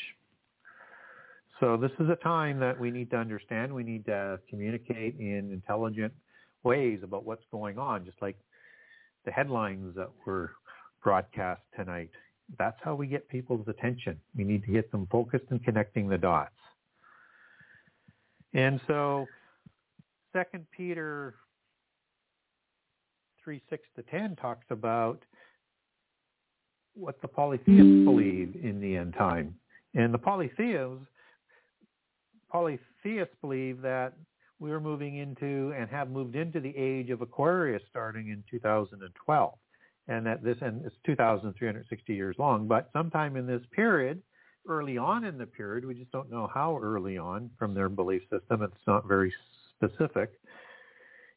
So this is a time that we need to understand. We need to communicate in intelligent ways about what's going on, just like the headlines that were broadcast tonight. That's how we get people's attention. We need to get them focused and connecting the dots. And so Second Peter three, six to ten talks about what the polytheists believe in the end time. And the polytheists Polytheists believe that we are moving into and have moved into the age of Aquarius starting in two thousand twelve, and that this and it's two thousand three hundred sixty years long. But sometime in this period, early on in the period, we just don't know how early on from their belief system, it's not very specific,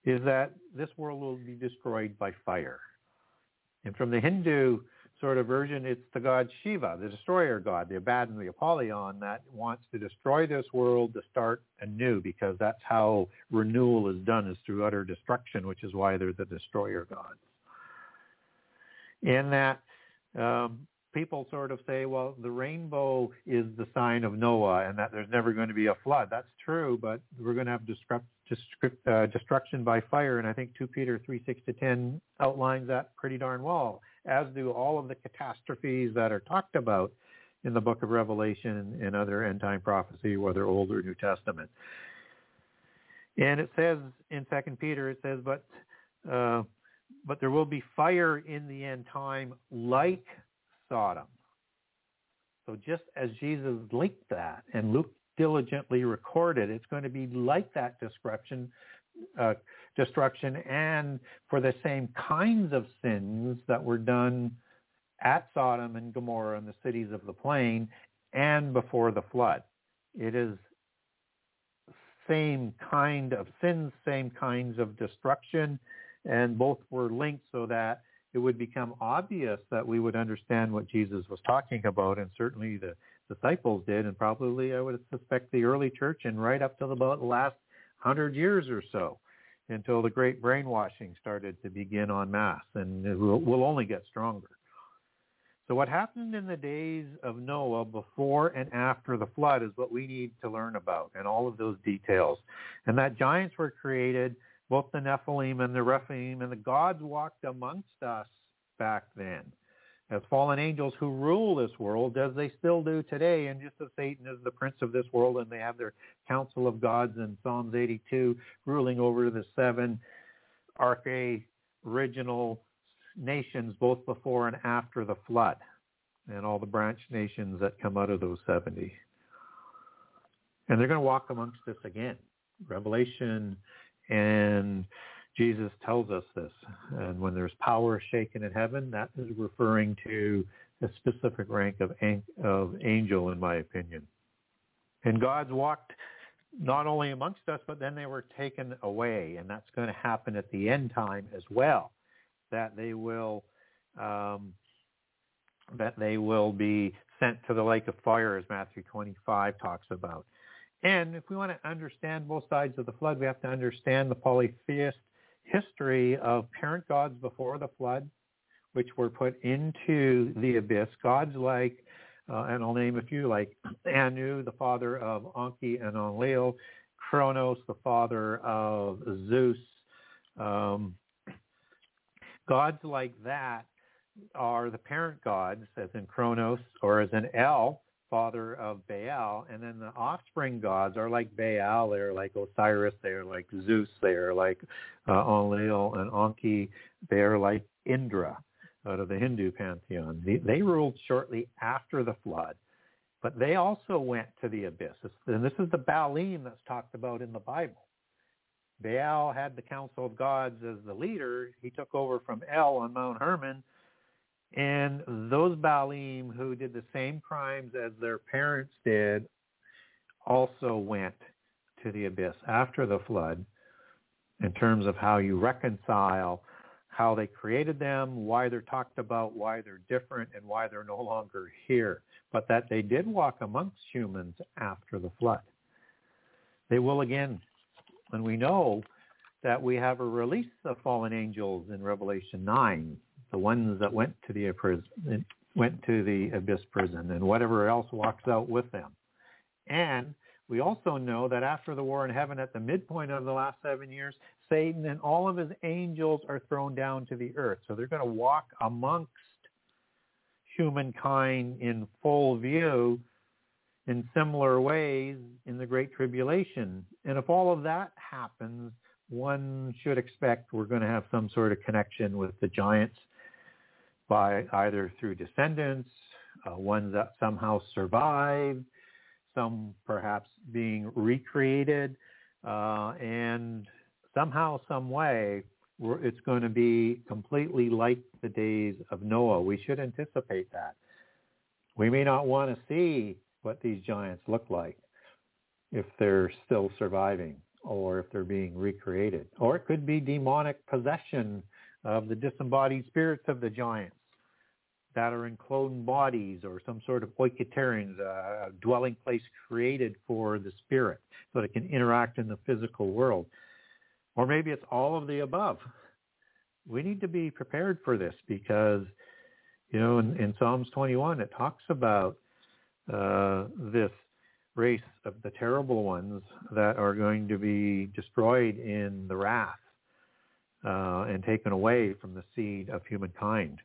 is that this world will be destroyed by fire. And from the Hindu sort of version, it's the god Shiva, the destroyer god, the Abaddon, the Apollyon, that wants to destroy this world to start anew, because that's how renewal is done, is through utter destruction, which is why they're the destroyer gods. And that um, people sort of say, well, the rainbow is the sign of Noah and that there's never going to be a flood. That's true, but we're going to have disrupt, disrupt, uh, destruction by fire, and I think two Peter three, six to ten outlines that pretty darn well, as do all of the catastrophes that are talked about in the book of Revelation and other end-time prophecy, whether Old or New Testament. And it says in Second Peter, it says, but uh, but there will be fire in the end time like Sodom. So just as Jesus linked that and Luke diligently recorded, it's going to be like that destruction, uh, destruction, and for the same kinds of sins that were done at Sodom and Gomorrah and the cities of the plain and before the flood. It is same kind of sins, same kinds of destruction, and both were linked so that it would become obvious that we would understand what Jesus was talking about, and certainly the disciples did, and probably I would suspect the early church and right up to about the last hundred years or so, until the great brainwashing started to begin en masse, and it will, will only get stronger. So what happened in the days of Noah before and after the flood is what we need to learn about, and all of those details. And that giants were created, both the Nephilim and the Rephaim, and the gods walked amongst us back then as fallen angels who rule this world, as they still do today. And just as Satan is the prince of this world, and they have their council of gods in Psalms eighty-two, ruling over the seven archae original nations both before and after the flood, and all the branch nations that come out of those seventy. And they're going to walk amongst us again. Revelation and Jesus tells us this. And when there's power shaken in heaven, that is referring to a specific rank of of angel, in my opinion. And God's walked not only amongst us, but then they were taken away. And that's going to happen at the end time as well. That they will, um, that they will be sent to the lake of fire, as Matthew twenty-five talks about. And if we want to understand both sides of the flood, we have to understand the polytheist history of parent gods before the flood, which were put into the abyss. Gods like, uh, and I'll name a few, like Anu, the father of Anki and Enlil, Kronos, the father of Zeus. Um, Gods like that are the parent gods, as in Kronos, or as in El, father of Baal. And then the offspring gods are like Baal, they're like Osiris, they're like Zeus, they're like uh, Enlil and Anki, they're like Indra out of the Hindu pantheon. They, they ruled shortly after the flood, but they also went to the abyss. And this is the Baalim that's talked about in the Bible. Baal had the Council of Gods as the leader. He took over from El on Mount Hermon. And those Baalim who did the same crimes as their parents did also went to the abyss after the flood, in terms of how you reconcile how they created them, why they're talked about, why they're different, and why they're no longer here. But that they did walk amongst humans after the flood. They will again. And we know that we have a release of fallen angels in Revelation nine, the ones that went to the prison, went to the abyss prison, and whatever else walks out with them. And we also know that after the war in heaven, at the midpoint of the last seven years, Satan and all of his angels are thrown down to the earth. So they're going to walk amongst humankind in full view in similar ways in the Great Tribulation. And if all of that happens, one should expect we're going to have some sort of connection with the giants, by either through descendants, uh, ones that somehow survived, some perhaps being recreated, uh, and somehow, some way, it's going to be completely like the days of Noah. We should anticipate that. We may not want to see what these giants look like if they're still surviving, or if they're being recreated, or it could be demonic possession of the disembodied spirits of the giants that are in cloned bodies, or some sort of oikaterans, a dwelling place created for the spirit so that it can interact in the physical world. Or maybe it's all of the above. We need to be prepared for this, because You know, in, in Psalms twenty-one, it talks about uh, this race of the terrible ones that are going to be destroyed in the wrath uh, and taken away from the seed of humankind.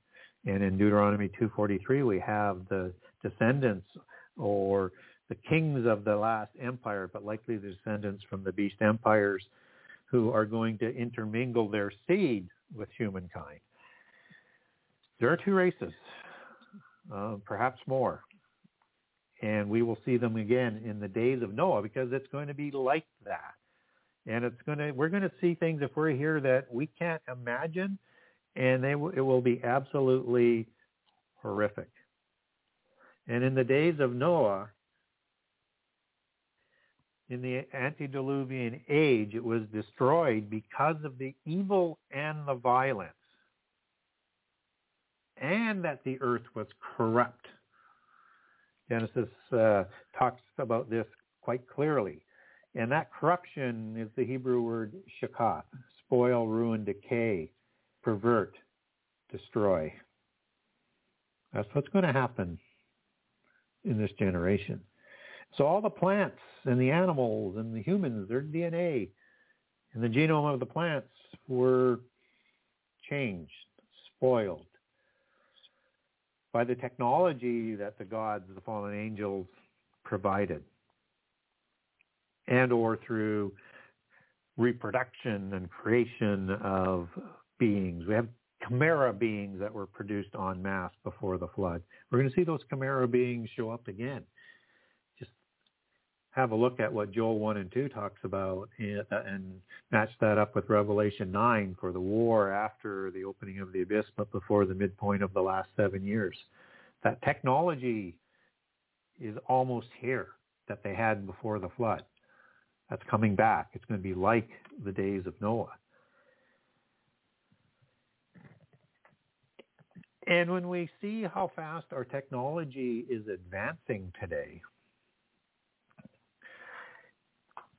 And in Deuteronomy two forty-three, we have the descendants or the kings of the last empire, but likely the descendants from the beast empires, who are going to intermingle their seed with humankind. There are two races, uh, perhaps more, and we will see them again in the days of Noah, because it's going to be like that. And it's going to, we're going to see things if we're here that we can't imagine, and they w- it will be absolutely horrific. And in the days of Noah, in the antediluvian age, it was destroyed because of the evil and the violence, and that the earth was corrupt. Genesis uh, talks about this quite clearly. And that corruption is the Hebrew word shakath, spoil, ruin, decay, pervert, destroy. That's what's going to happen in this generation. So all the plants and the animals and the humans, their D N A and the genome of the plants were changed, spoiled by the technology that the gods, the fallen angels, provided, and or through reproduction and creation of beings. We have chimera beings that were produced en masse before the flood. We're going to see those chimera beings show up again. Just have a look at what Joel one and two talks about and match that up with Revelation nine for the war after the opening of the abyss, but before the midpoint of the last seven years. That technology is almost here that they had before the flood. That's coming back. It's going to be like the days of Noah. And when we see how fast our technology is advancing today,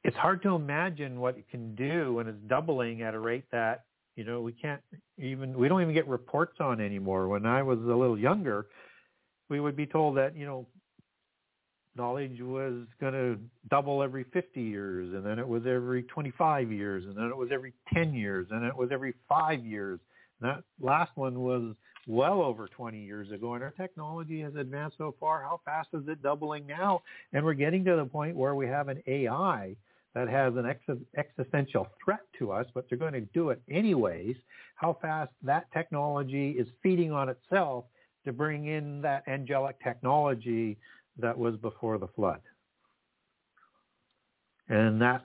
it's hard to imagine what it can do when it's doubling at a rate that, you know, we can't even, we don't even get reports on anymore. When I was a little younger, we would be told that, you know, knowledge was going to double every fifty years, and then it was every twenty-five years, and then it was every ten years, and it was every five years. And that last one was well over twenty years ago, and our technology has advanced so far. How fast is it doubling now? And we're getting to the point where we have an A I that has an ex- existential threat to us, but they're going to do it anyways. How fast that technology is feeding on itself to bring in that angelic technology that was before the flood. And that's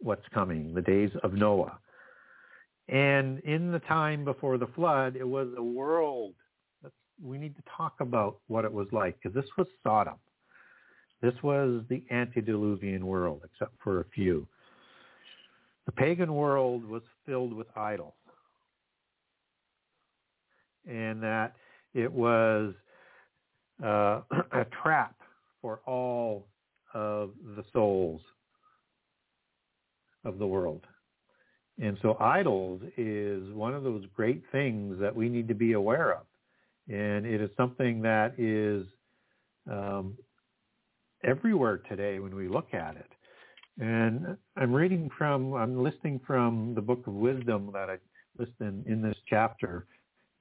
what's coming, the days of Noah. And in the time before the flood, it was a world. We need to talk about what it was like, because this was Sodom. This was the antediluvian world, except for a few. The pagan world was filled with idols, and that it was uh, a trap for all of the souls of the world. And so idols is one of those great things that we need to be aware of. And it is something that is um, everywhere today when we look at it. And I'm reading from, I'm listening from the Book of Wisdom that I list in, in this chapter,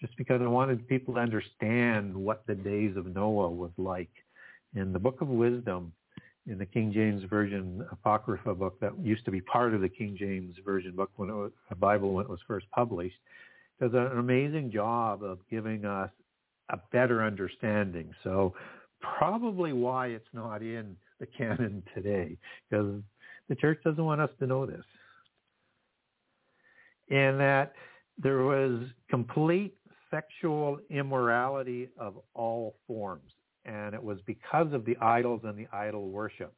just because I wanted people to understand what the days of Noah was like. In the Book of Wisdom, in the King James Version Apocrypha book that used to be part of the King James Version book when it was a Bible when it was first published, does an amazing job of giving us a better understanding. So probably why it's not in the canon today, because the church doesn't want us to know this. And that there was complete sexual immorality of all forms. And it was because of the idols and the idol worship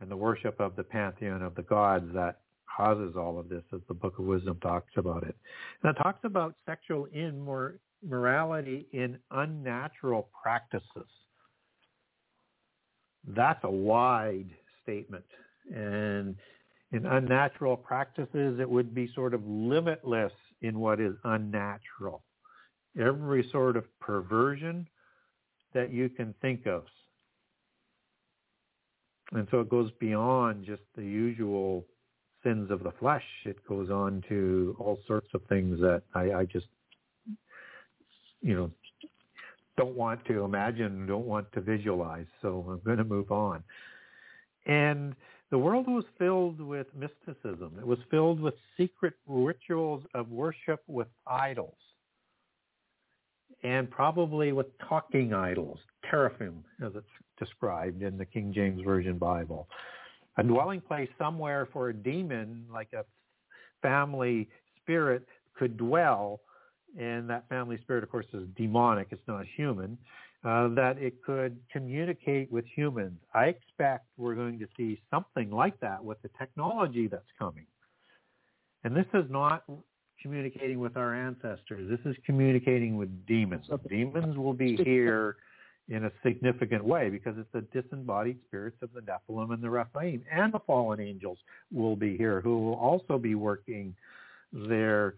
and the worship of the pantheon of the gods that causes all of this, as the Book of Wisdom talks about it. And it talks about sexual immorality in unnatural practices. That's a wide statement. And in unnatural practices, it would be sort of limitless in what is unnatural every sort of perversion that you can think of. And so it goes beyond just the usual sins of the flesh. It goes on to all sorts of things that I, I just, you know, don't want to imagine, don't want to visualize. So I'm going to move on. And the world was filled with mysticism. It was filled with secret rituals of worship with idols, and probably with talking idols, teraphim, as it's described in the King James Version Bible. A dwelling place somewhere for a demon, like a family spirit, could dwell, and that family spirit, of course, is demonic, it's not human, uh, that it could communicate with humans. I expect we're going to see something like that with the technology that's coming. And this is not communicating with our ancestors. This is communicating with demons. Demons will be here in a significant way because it's the disembodied spirits of the Nephilim and the Rephaim, and the fallen angels will be here, who will also be working their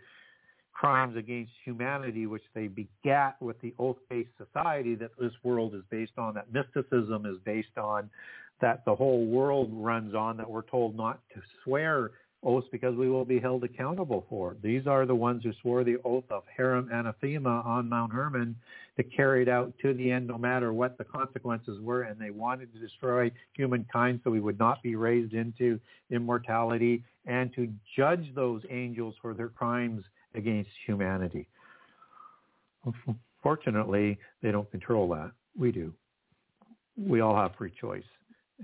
crimes against humanity, which they begat with the oath-based society that this world is based on, that mysticism is based on, that the whole world runs on, that we're told not to swear oaths because we will be held accountable for it. These are the ones who swore the oath of Haram Anathema on Mount Hermon to carry it out to the end, no matter what the consequences were, and they wanted to destroy humankind so we would not be raised into immortality, and to judge those angels for their crimes against humanity. Fortunately, they don't control that. We do. We all have free choice.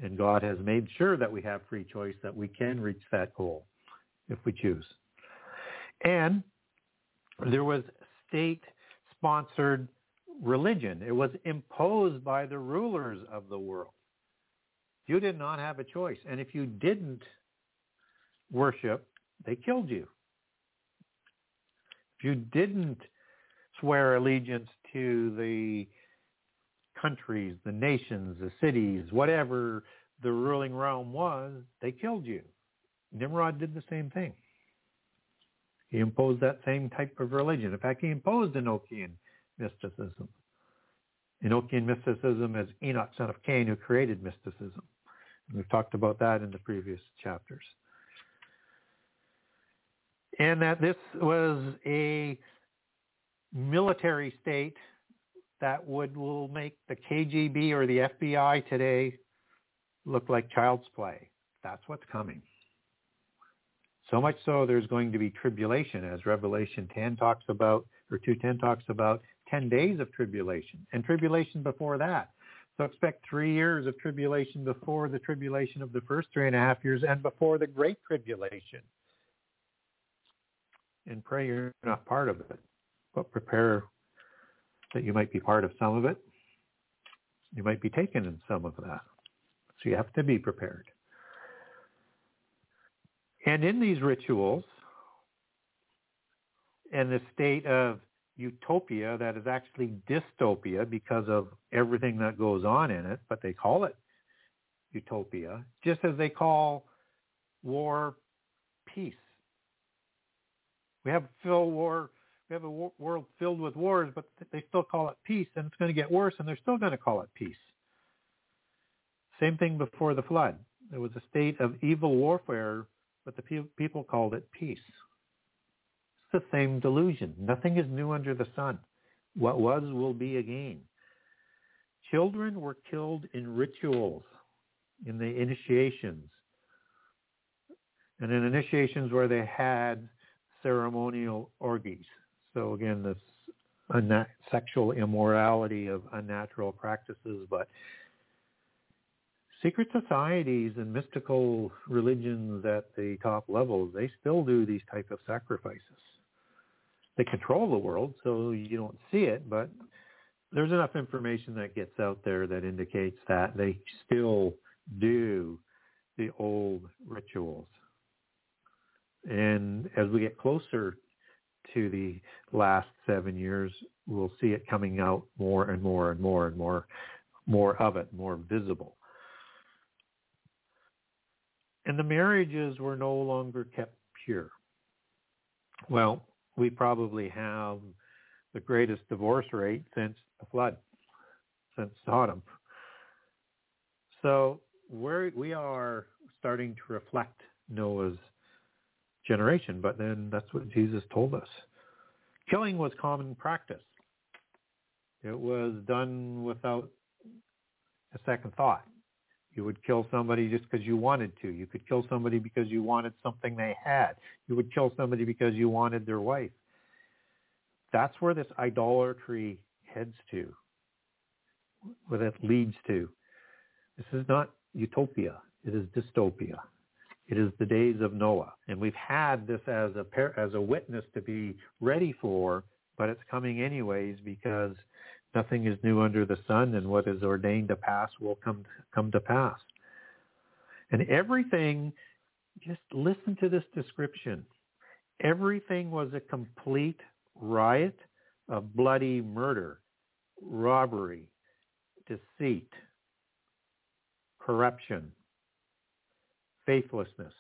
And God has made sure that we have free choice, that we can reach that goal if we choose. And there was state-sponsored religion. It was imposed by the rulers of the world. You did not have a choice. And if you didn't worship, they killed you. If you didn't swear allegiance to the countries, the nations, the cities, whatever the ruling realm was, they killed you. Nimrod did the same thing. He imposed that same type of religion. In fact, he imposed Enochian mysticism. Enochian mysticism is Enoch, son of Cain, who created mysticism. And we've talked about that in the previous chapters. And that this was a military state that would will make the K G B or the F B I today look like child's play. That's what's coming. So much so there's going to be tribulation, as Revelation ten talks about, or two ten talks about, ten days of tribulation, and tribulation before that. So expect three years of tribulation before the tribulation of the first three and a half years and before the Great Tribulation. And pray you're not part of it, but prepare that you might be part of some of it. You might be taken in some of that. So you have to be prepared. And in these rituals and the state of utopia that is actually dystopia because of everything that goes on in it, but they call it utopia, just as they call war peace. We have civil war. We have a world filled with wars, but they still call it peace, and it's going to get worse, and they're still going to call it peace. Same thing before the flood. There was a state of evil warfare, but the pe- people called it peace. It's the same delusion. Nothing is new under the sun. What was will be again. Children were killed in rituals, in the initiations, and in initiations where they had ceremonial orgies. So again, this una- sexual immorality of unnatural practices, but secret societies and mystical religions at the top levels, they still do these type of sacrifices. They control the world, so you don't see it, but there's enough information that gets out there that indicates that they still do the old rituals. And as we get closer to the last seven years, we'll see it coming out more and more and more and more, more of it, more visible. And the marriages were no longer kept pure. Well, we probably have the greatest divorce rate since the flood, since Sodom. So we're, we are starting to reflect Noah's generation, but then that's what Jesus told us. Killing was common practice. It was done without a second thought. You would kill somebody just because you wanted to. You could kill somebody because you wanted something they had. You would kill somebody because you wanted their wife. That's where this idolatry heads to, where that leads to. This is not utopia. It is dystopia. It is the days of Noah. And we've had this as a as a witness to be ready for, but it's coming anyways, because nothing is new under the sun, and what is ordained to pass will come come to pass. And everything, just listen to this description. Everything was a complete riot, a bloody murder, robbery, deceit, corruption, faithlessness,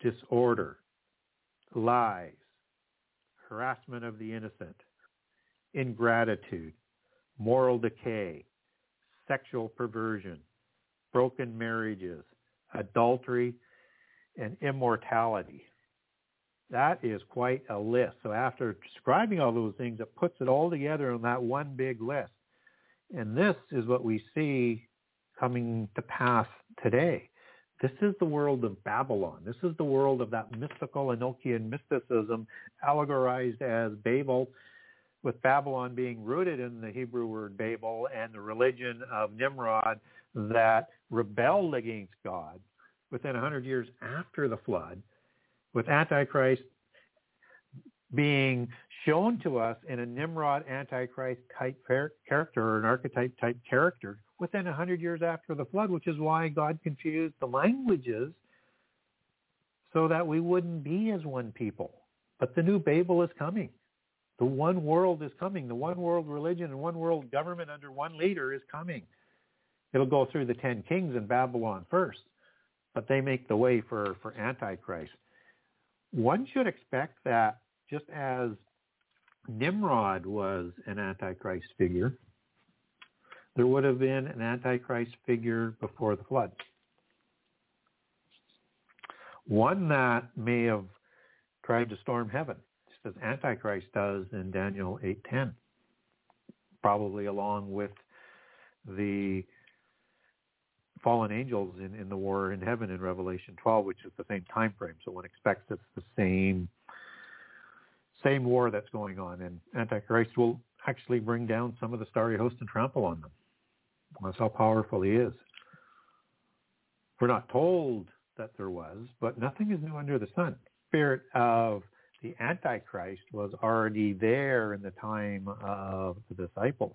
disorder, lies, harassment of the innocent, ingratitude, moral decay, sexual perversion, broken marriages, adultery, and immortality. That is quite a list. So after describing all those things, it puts it all together on that one big list. And this is what we see coming to pass today. This is the world of Babylon. This is the world of that mystical Enochian mysticism, allegorized as Babel, with Babylon being rooted in the Hebrew word Babel and the religion of Nimrod that rebelled against God within one hundred years after the flood, with Antichrist being shown to us in a Nimrod Antichrist type character, or an archetype type character, within one hundred years after the flood, which is why God confused the languages so that we wouldn't be as one people. But the new Babel is coming. The one world is coming. The one world religion and one world government under one leader is coming. It'll go through the ten kings in Babylon first, but they make the way for, for Antichrist. One should expect that just as Nimrod was an Antichrist figure, there would have been an Antichrist figure before the flood. One that may have tried to storm heaven, just as Antichrist does in Daniel eight ten, probably along with the fallen angels in, in the war in heaven in Revelation twelve, which is the same time frame. So one expects it's the same, same war that's going on, and Antichrist will actually bring down some of the starry host and trample on them. That's how powerful he is. We're not told that there was, but nothing is new under the sun. Spirit of the Antichrist was already there in the time of the disciples,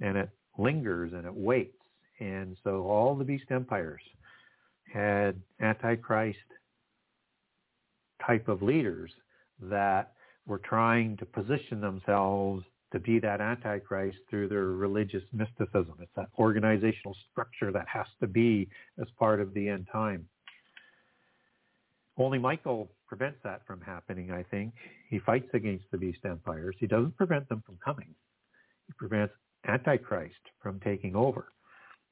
and it lingers and it waits. And so all the beast empires had Antichrist type of leaders that were trying to position themselves to be that Antichrist through their religious mysticism. It's that organizational structure that has to be as part of the end time. Only Michael prevents that from happening, I think. He fights against the beast empires. He doesn't prevent them from coming. He prevents Antichrist from taking over.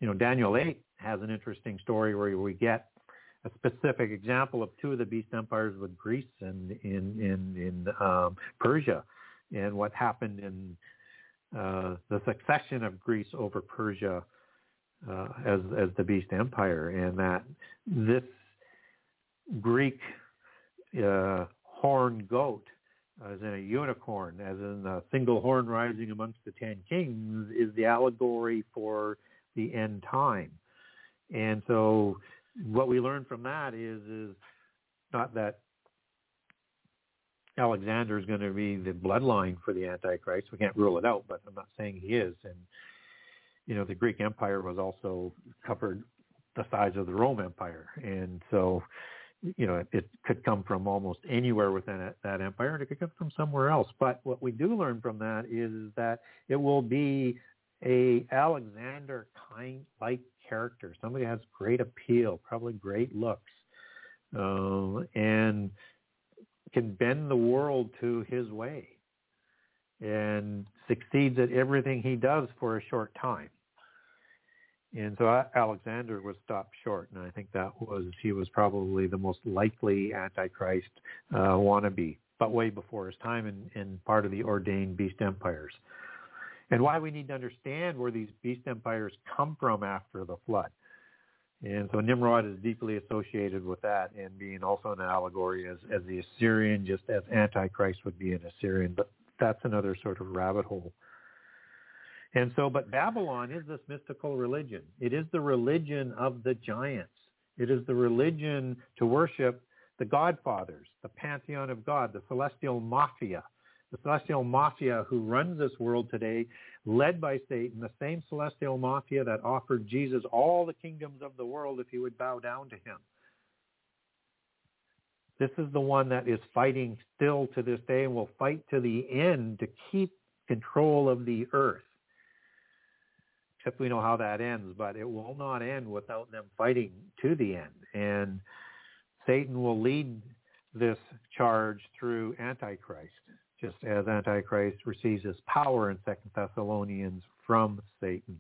You know, Daniel eight has an interesting story where we get a specific example of two of the beast empires, with Greece and in in, in um, Persia, and what happened in uh, the succession of Greece over Persia uh, as as the beast empire, and that this Greek uh, horned goat, as in a unicorn, as in a single horn rising amongst the ten kings, is the allegory for the end time. And so what we learn from that is, is not that Alexander is going to be the bloodline for the Antichrist. We can't rule it out, but I'm not saying he is. And, you know, the Greek Empire was also covered the size of the Roman Empire. And so, you know, it, it could come from almost anywhere within it, that empire, and it could come from somewhere else. But what we do learn from that is that it will be a Alexander kind like character, somebody has great appeal, probably great looks, uh, and can bend the world to his way. and succeeds at everything he does for a short time. And so Alexander was stopped short, and I think that was he was probably the most likely Antichrist uh, wannabe, but way before his time and, and part of the ordained beast empires. And why we need to understand where these beast empires come from after the flood. And so Nimrod is deeply associated with that, and being also an allegory as, as the Assyrian, just as Antichrist would be an Assyrian. But that's another sort of rabbit hole. And so, but Babylon is this mystical religion. It is the religion of the giants. It is the religion to worship the godfathers, the pantheon of God, the celestial mafia. The celestial mafia who runs this world today, led by Satan, the same celestial mafia that offered Jesus all the kingdoms of the world if he would bow down to him. This is the one that is fighting still to this day and will fight to the end to keep control of the earth. Except we know how that ends, but it will not end without them fighting to the end. And Satan will lead this charge through Antichrist, just as Antichrist receives his power in Second Thessalonians from Satan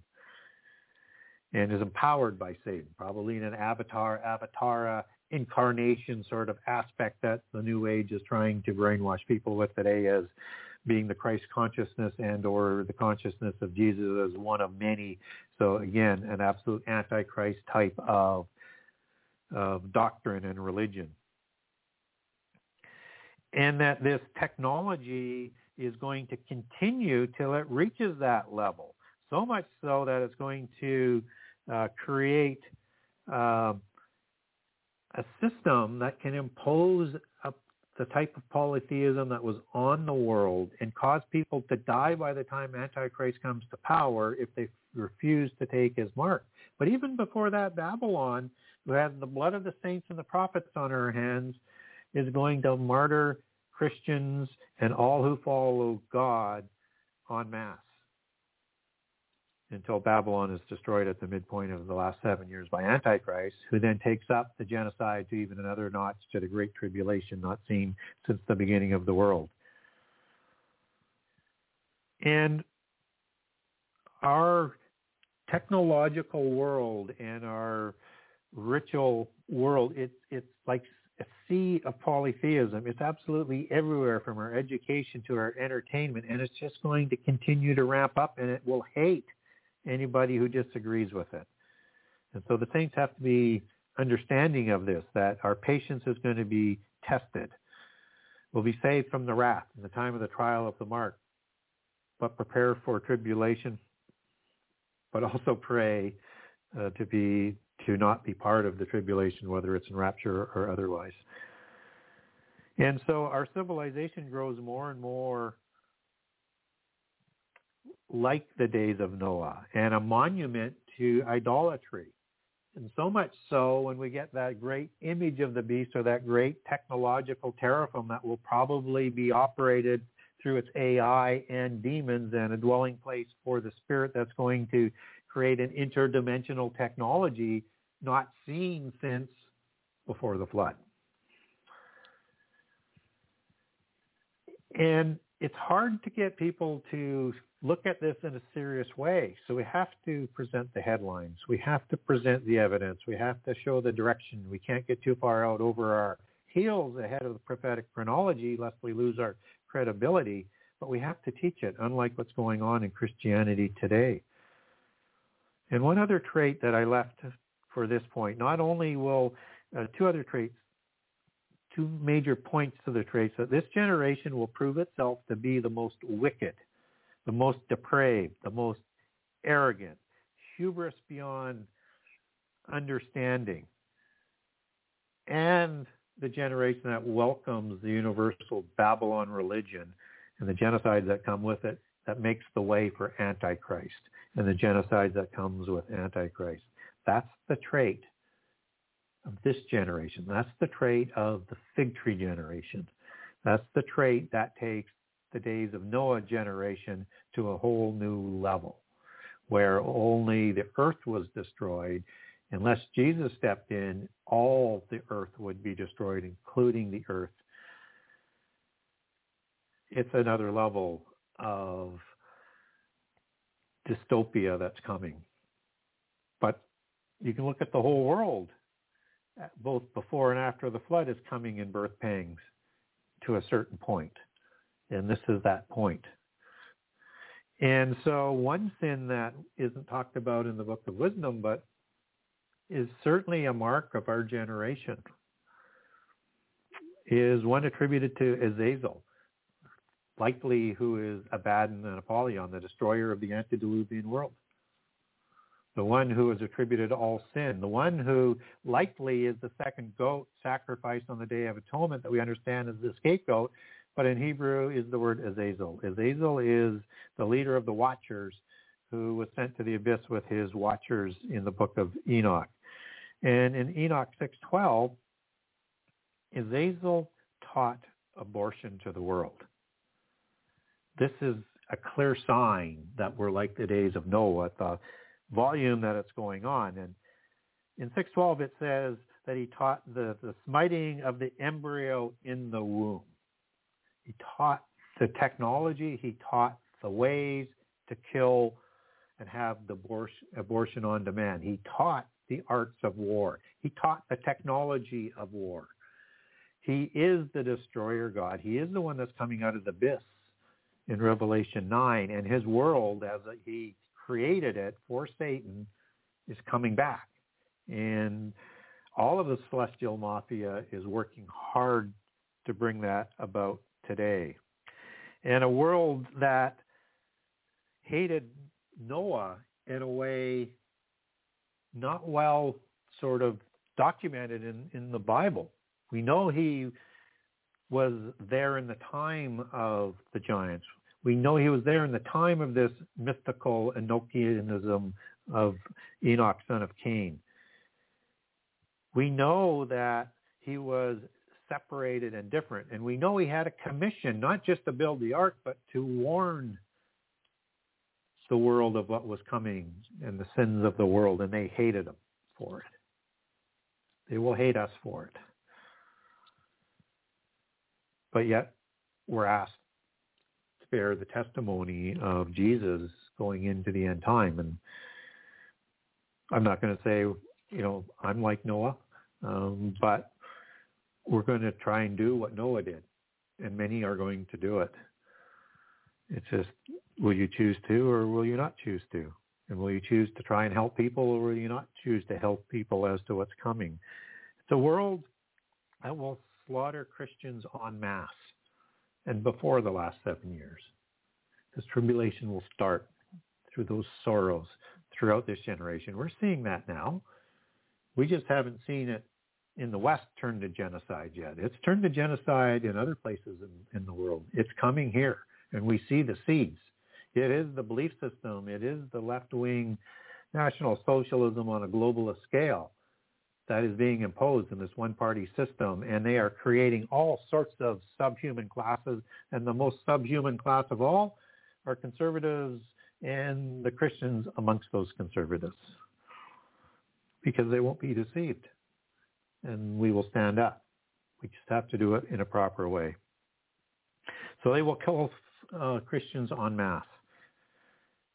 and is empowered by Satan, probably in an avatar, avatara incarnation sort of aspect that the New Age is trying to brainwash people with today as being the Christ consciousness and or the consciousness of Jesus as one of many. So again, an absolute Antichrist type of, of doctrine and religion. And that this technology is going to continue till it reaches that level, so much so that it's going to uh, create uh, a system that can impose a, the type of polytheism that was on the world and cause people to die by the time Antichrist comes to power if they refuse to take his mark. But even before that, Babylon, who has the blood of the saints and the prophets on her hands, is going to martyr Christians and all who follow God en masse until Babylon is destroyed at the midpoint of the last seven years by Antichrist, who then takes up the genocide to even another notch to the Great Tribulation not seen since the beginning of the world. And our technological world and our ritual world, it, it's like a sea of polytheism. It's absolutely everywhere, from our education to our entertainment, and it's just going to continue to ramp up, and it will hate anybody who disagrees with it. And so the saints have to be understanding of this, that our patience is going to be tested. We'll be saved from the wrath in the time of the trial of the mark, but prepare for tribulation, but also pray uh, to be to not be part of the tribulation, whether it's in rapture or otherwise. And so our civilization grows more and more like the days of Noah, and a monument to idolatry. And so much so, when we get that great image of the beast or that great technological terraform that will probably be operated through its A I and demons and a dwelling place for the spirit that's going to create an interdimensional technology not seen since before the flood. And it's hard to get people to look at this in a serious way. So we have to present the headlines. We have to present the evidence. We have to show the direction. We can't get too far out over our heels ahead of the prophetic chronology, lest we lose our credibility. But we have to teach it, unlike what's going on in Christianity today. And one other trait that I left for this point, not only will uh, two other traits, two major points to the traits, that this generation will prove itself to be the most wicked, the most depraved, the most arrogant, hubris beyond understanding, and the generation that welcomes the universal Babylon religion and the genocides that come with it, that makes the way for Antichrist and the genocide that comes with Antichrist. That's the trait of this generation. That's the trait of the fig tree generation. That's the trait that takes the days of Noah generation to a whole new level, where only the earth was destroyed. Unless Jesus stepped in, all the earth would be destroyed, including the earth. It's another level of dystopia that's coming. But you can look at the whole world, both before and after the flood is coming in birth pangs to a certain point. And this is that point. And so one sin that isn't talked about in the Book of Wisdom, but is certainly a mark of our generation, is one attributed to Azazel, likely who is Abaddon and Apollyon, the destroyer of the antediluvian world, the one who is attributed to all sin, the one who likely is the second goat sacrificed on the Day of Atonement that we understand as the scapegoat, but in Hebrew is the word Azazel. Azazel is the leader of the watchers who was sent to the abyss with his watchers in the Book of Enoch. And in Enoch six twelve, Azazel taught abortion to the world. This is a clear sign that we're like the days of Noah at the volume that it's going on. And in six twelve, it says that he taught the, the smiting of the embryo in the womb. He taught the technology. He taught the ways to kill and have the abortion, abortion on demand. He taught the arts of war. He taught the technology of war. He is the destroyer God. He is the one that's coming out of the abyss in Revelation nine, and his world as he created it for Satan is coming back. And all of the celestial mafia is working hard to bring that about today. And a world that hated Noah in a way not well sort of documented in, in the Bible. We know he was there in the time of the giants. We know he was there in the time of this mystical Enochianism of Enoch, son of Cain. We know that he was separated and different. And we know he had a commission, not just to build the ark, but to warn the world of what was coming and the sins of the world. And they hated him for it. They will hate us for it. But yet, we're asked to bear the testimony of Jesus going into the end time. And I'm not going to say, you know, I'm like Noah, um, but we're going to try and do what Noah did. And many are going to do it. It's just, will you choose to or will you not choose to? And will you choose to try and help people or will you not choose to help people as to what's coming? It's a world that will slaughter Christians en masse, and before the last seven years. This tribulation will start through those sorrows throughout this generation. We're seeing that now. We just haven't seen it in the West turn to genocide yet. It's turned to genocide in other places in, in the world. It's coming here, and we see the seeds. It is the belief system. It is the left-wing National Socialism on a globalist scale that is being imposed in this one-party system, and they are creating all sorts of subhuman classes, and the most subhuman class of all are conservatives and the Christians amongst those conservatives, because they won't be deceived, and we will stand up. We just have to do it in a proper way. So they will kill uh, Christians en masse.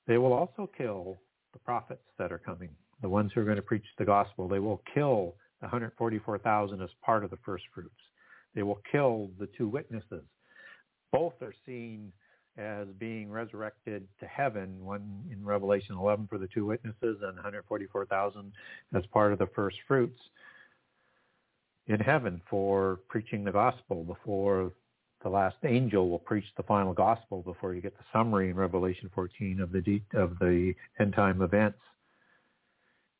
They will also kill the prophets that are coming, the ones who are going to preach the gospel. They will kill one hundred forty-four thousand as part of the first fruits. They will kill the two witnesses. Both are seen as being resurrected to heaven, one in Revelation eleven for the two witnesses and one hundred forty-four thousand as part of the first fruits in heaven for preaching the gospel before the last angel will preach the final gospel, before you get the summary in Revelation fourteen of the de- of the end time events.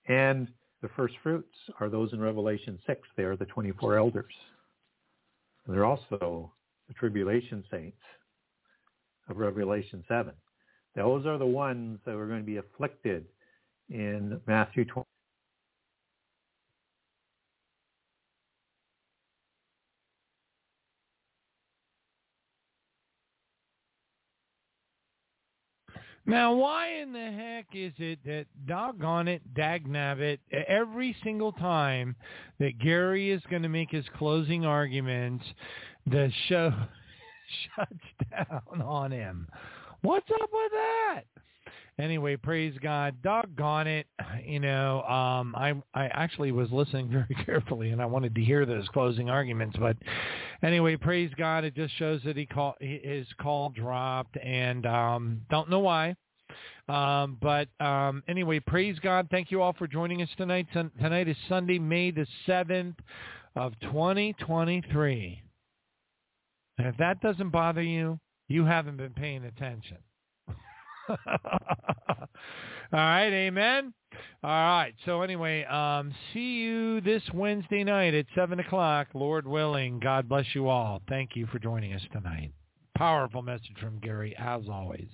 And the first fruits are those in Revelation six. They are the twenty-four elders. And they're also the tribulation saints of Revelation seven. Those are the ones that are going to be afflicted in Matthew twenty. Now, why in the heck is it that, doggone it, dagnabbit, every single time that Gary is going to make his closing arguments, the show shuts down on him? What's up with that? Anyway, praise God. Doggone it. You know, um, I I actually was listening very carefully, and I wanted to hear those closing arguments. But anyway, praise God. It just shows that he call, his call dropped, and um, don't know why. Um, but um, anyway, praise God. Thank you all for joining us tonight. Tonight is Sunday, May the seventh of twenty twenty-three. And if that doesn't bother you, you haven't been paying attention. All right, amen. All right, so anyway, um, see you this Wednesday night at seven o'clock, Lord willing. God bless you all. Thank you for joining us tonight. Powerful message from Gary, as always.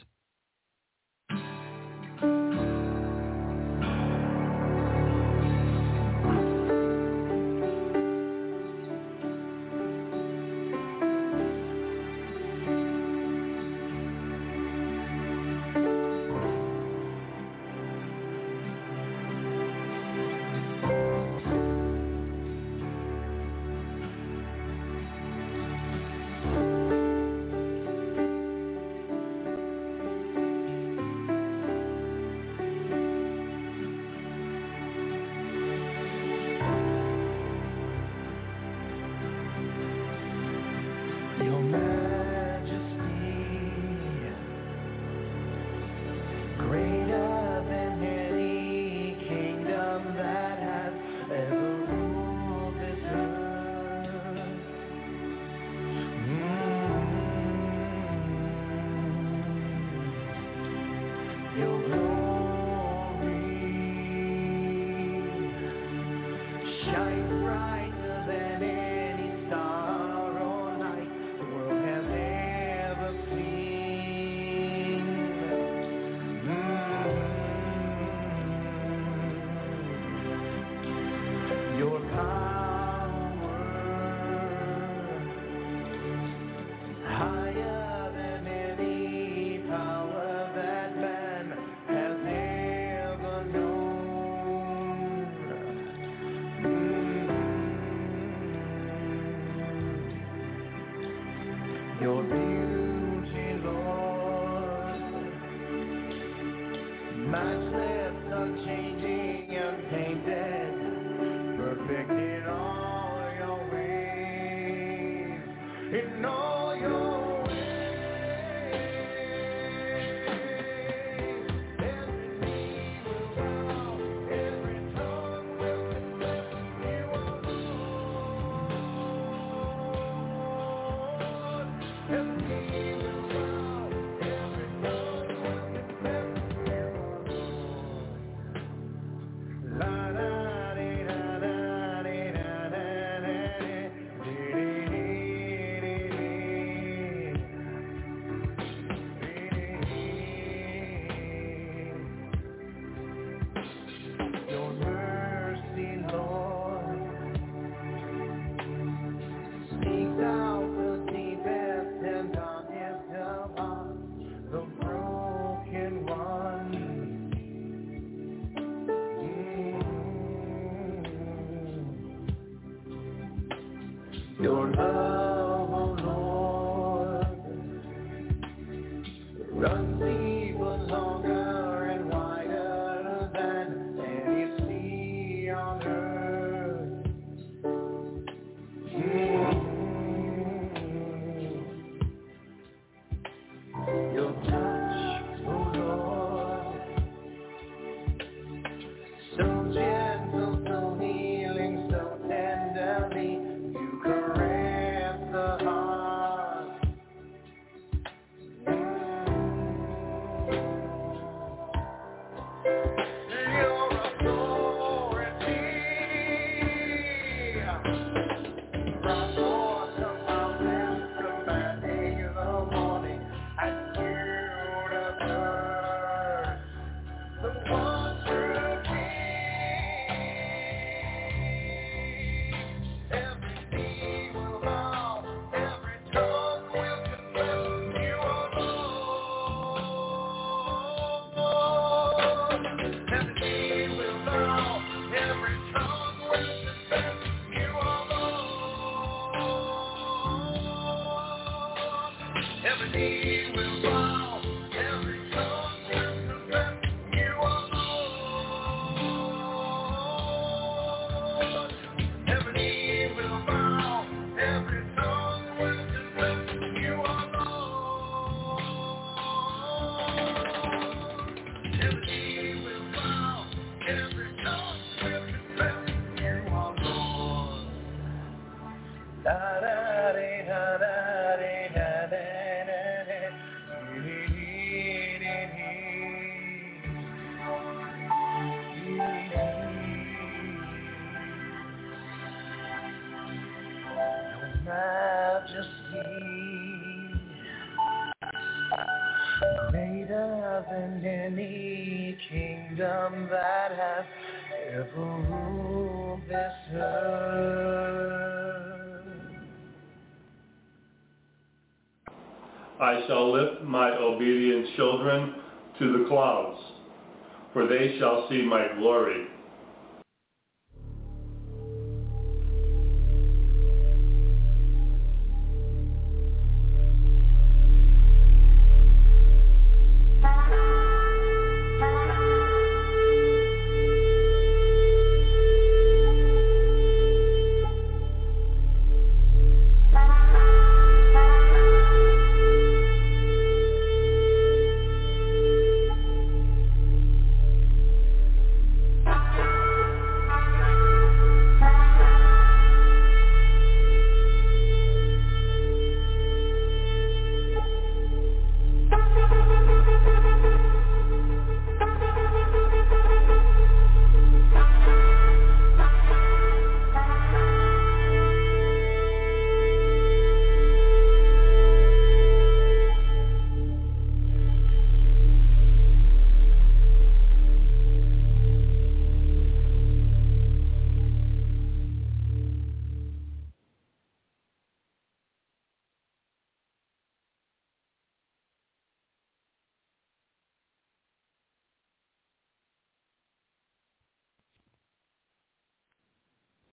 Every knee will bow. majesty, greater than any kingdom that has ever ruled this earth. I shall lift my obedient children to the clouds, for they shall see my glory.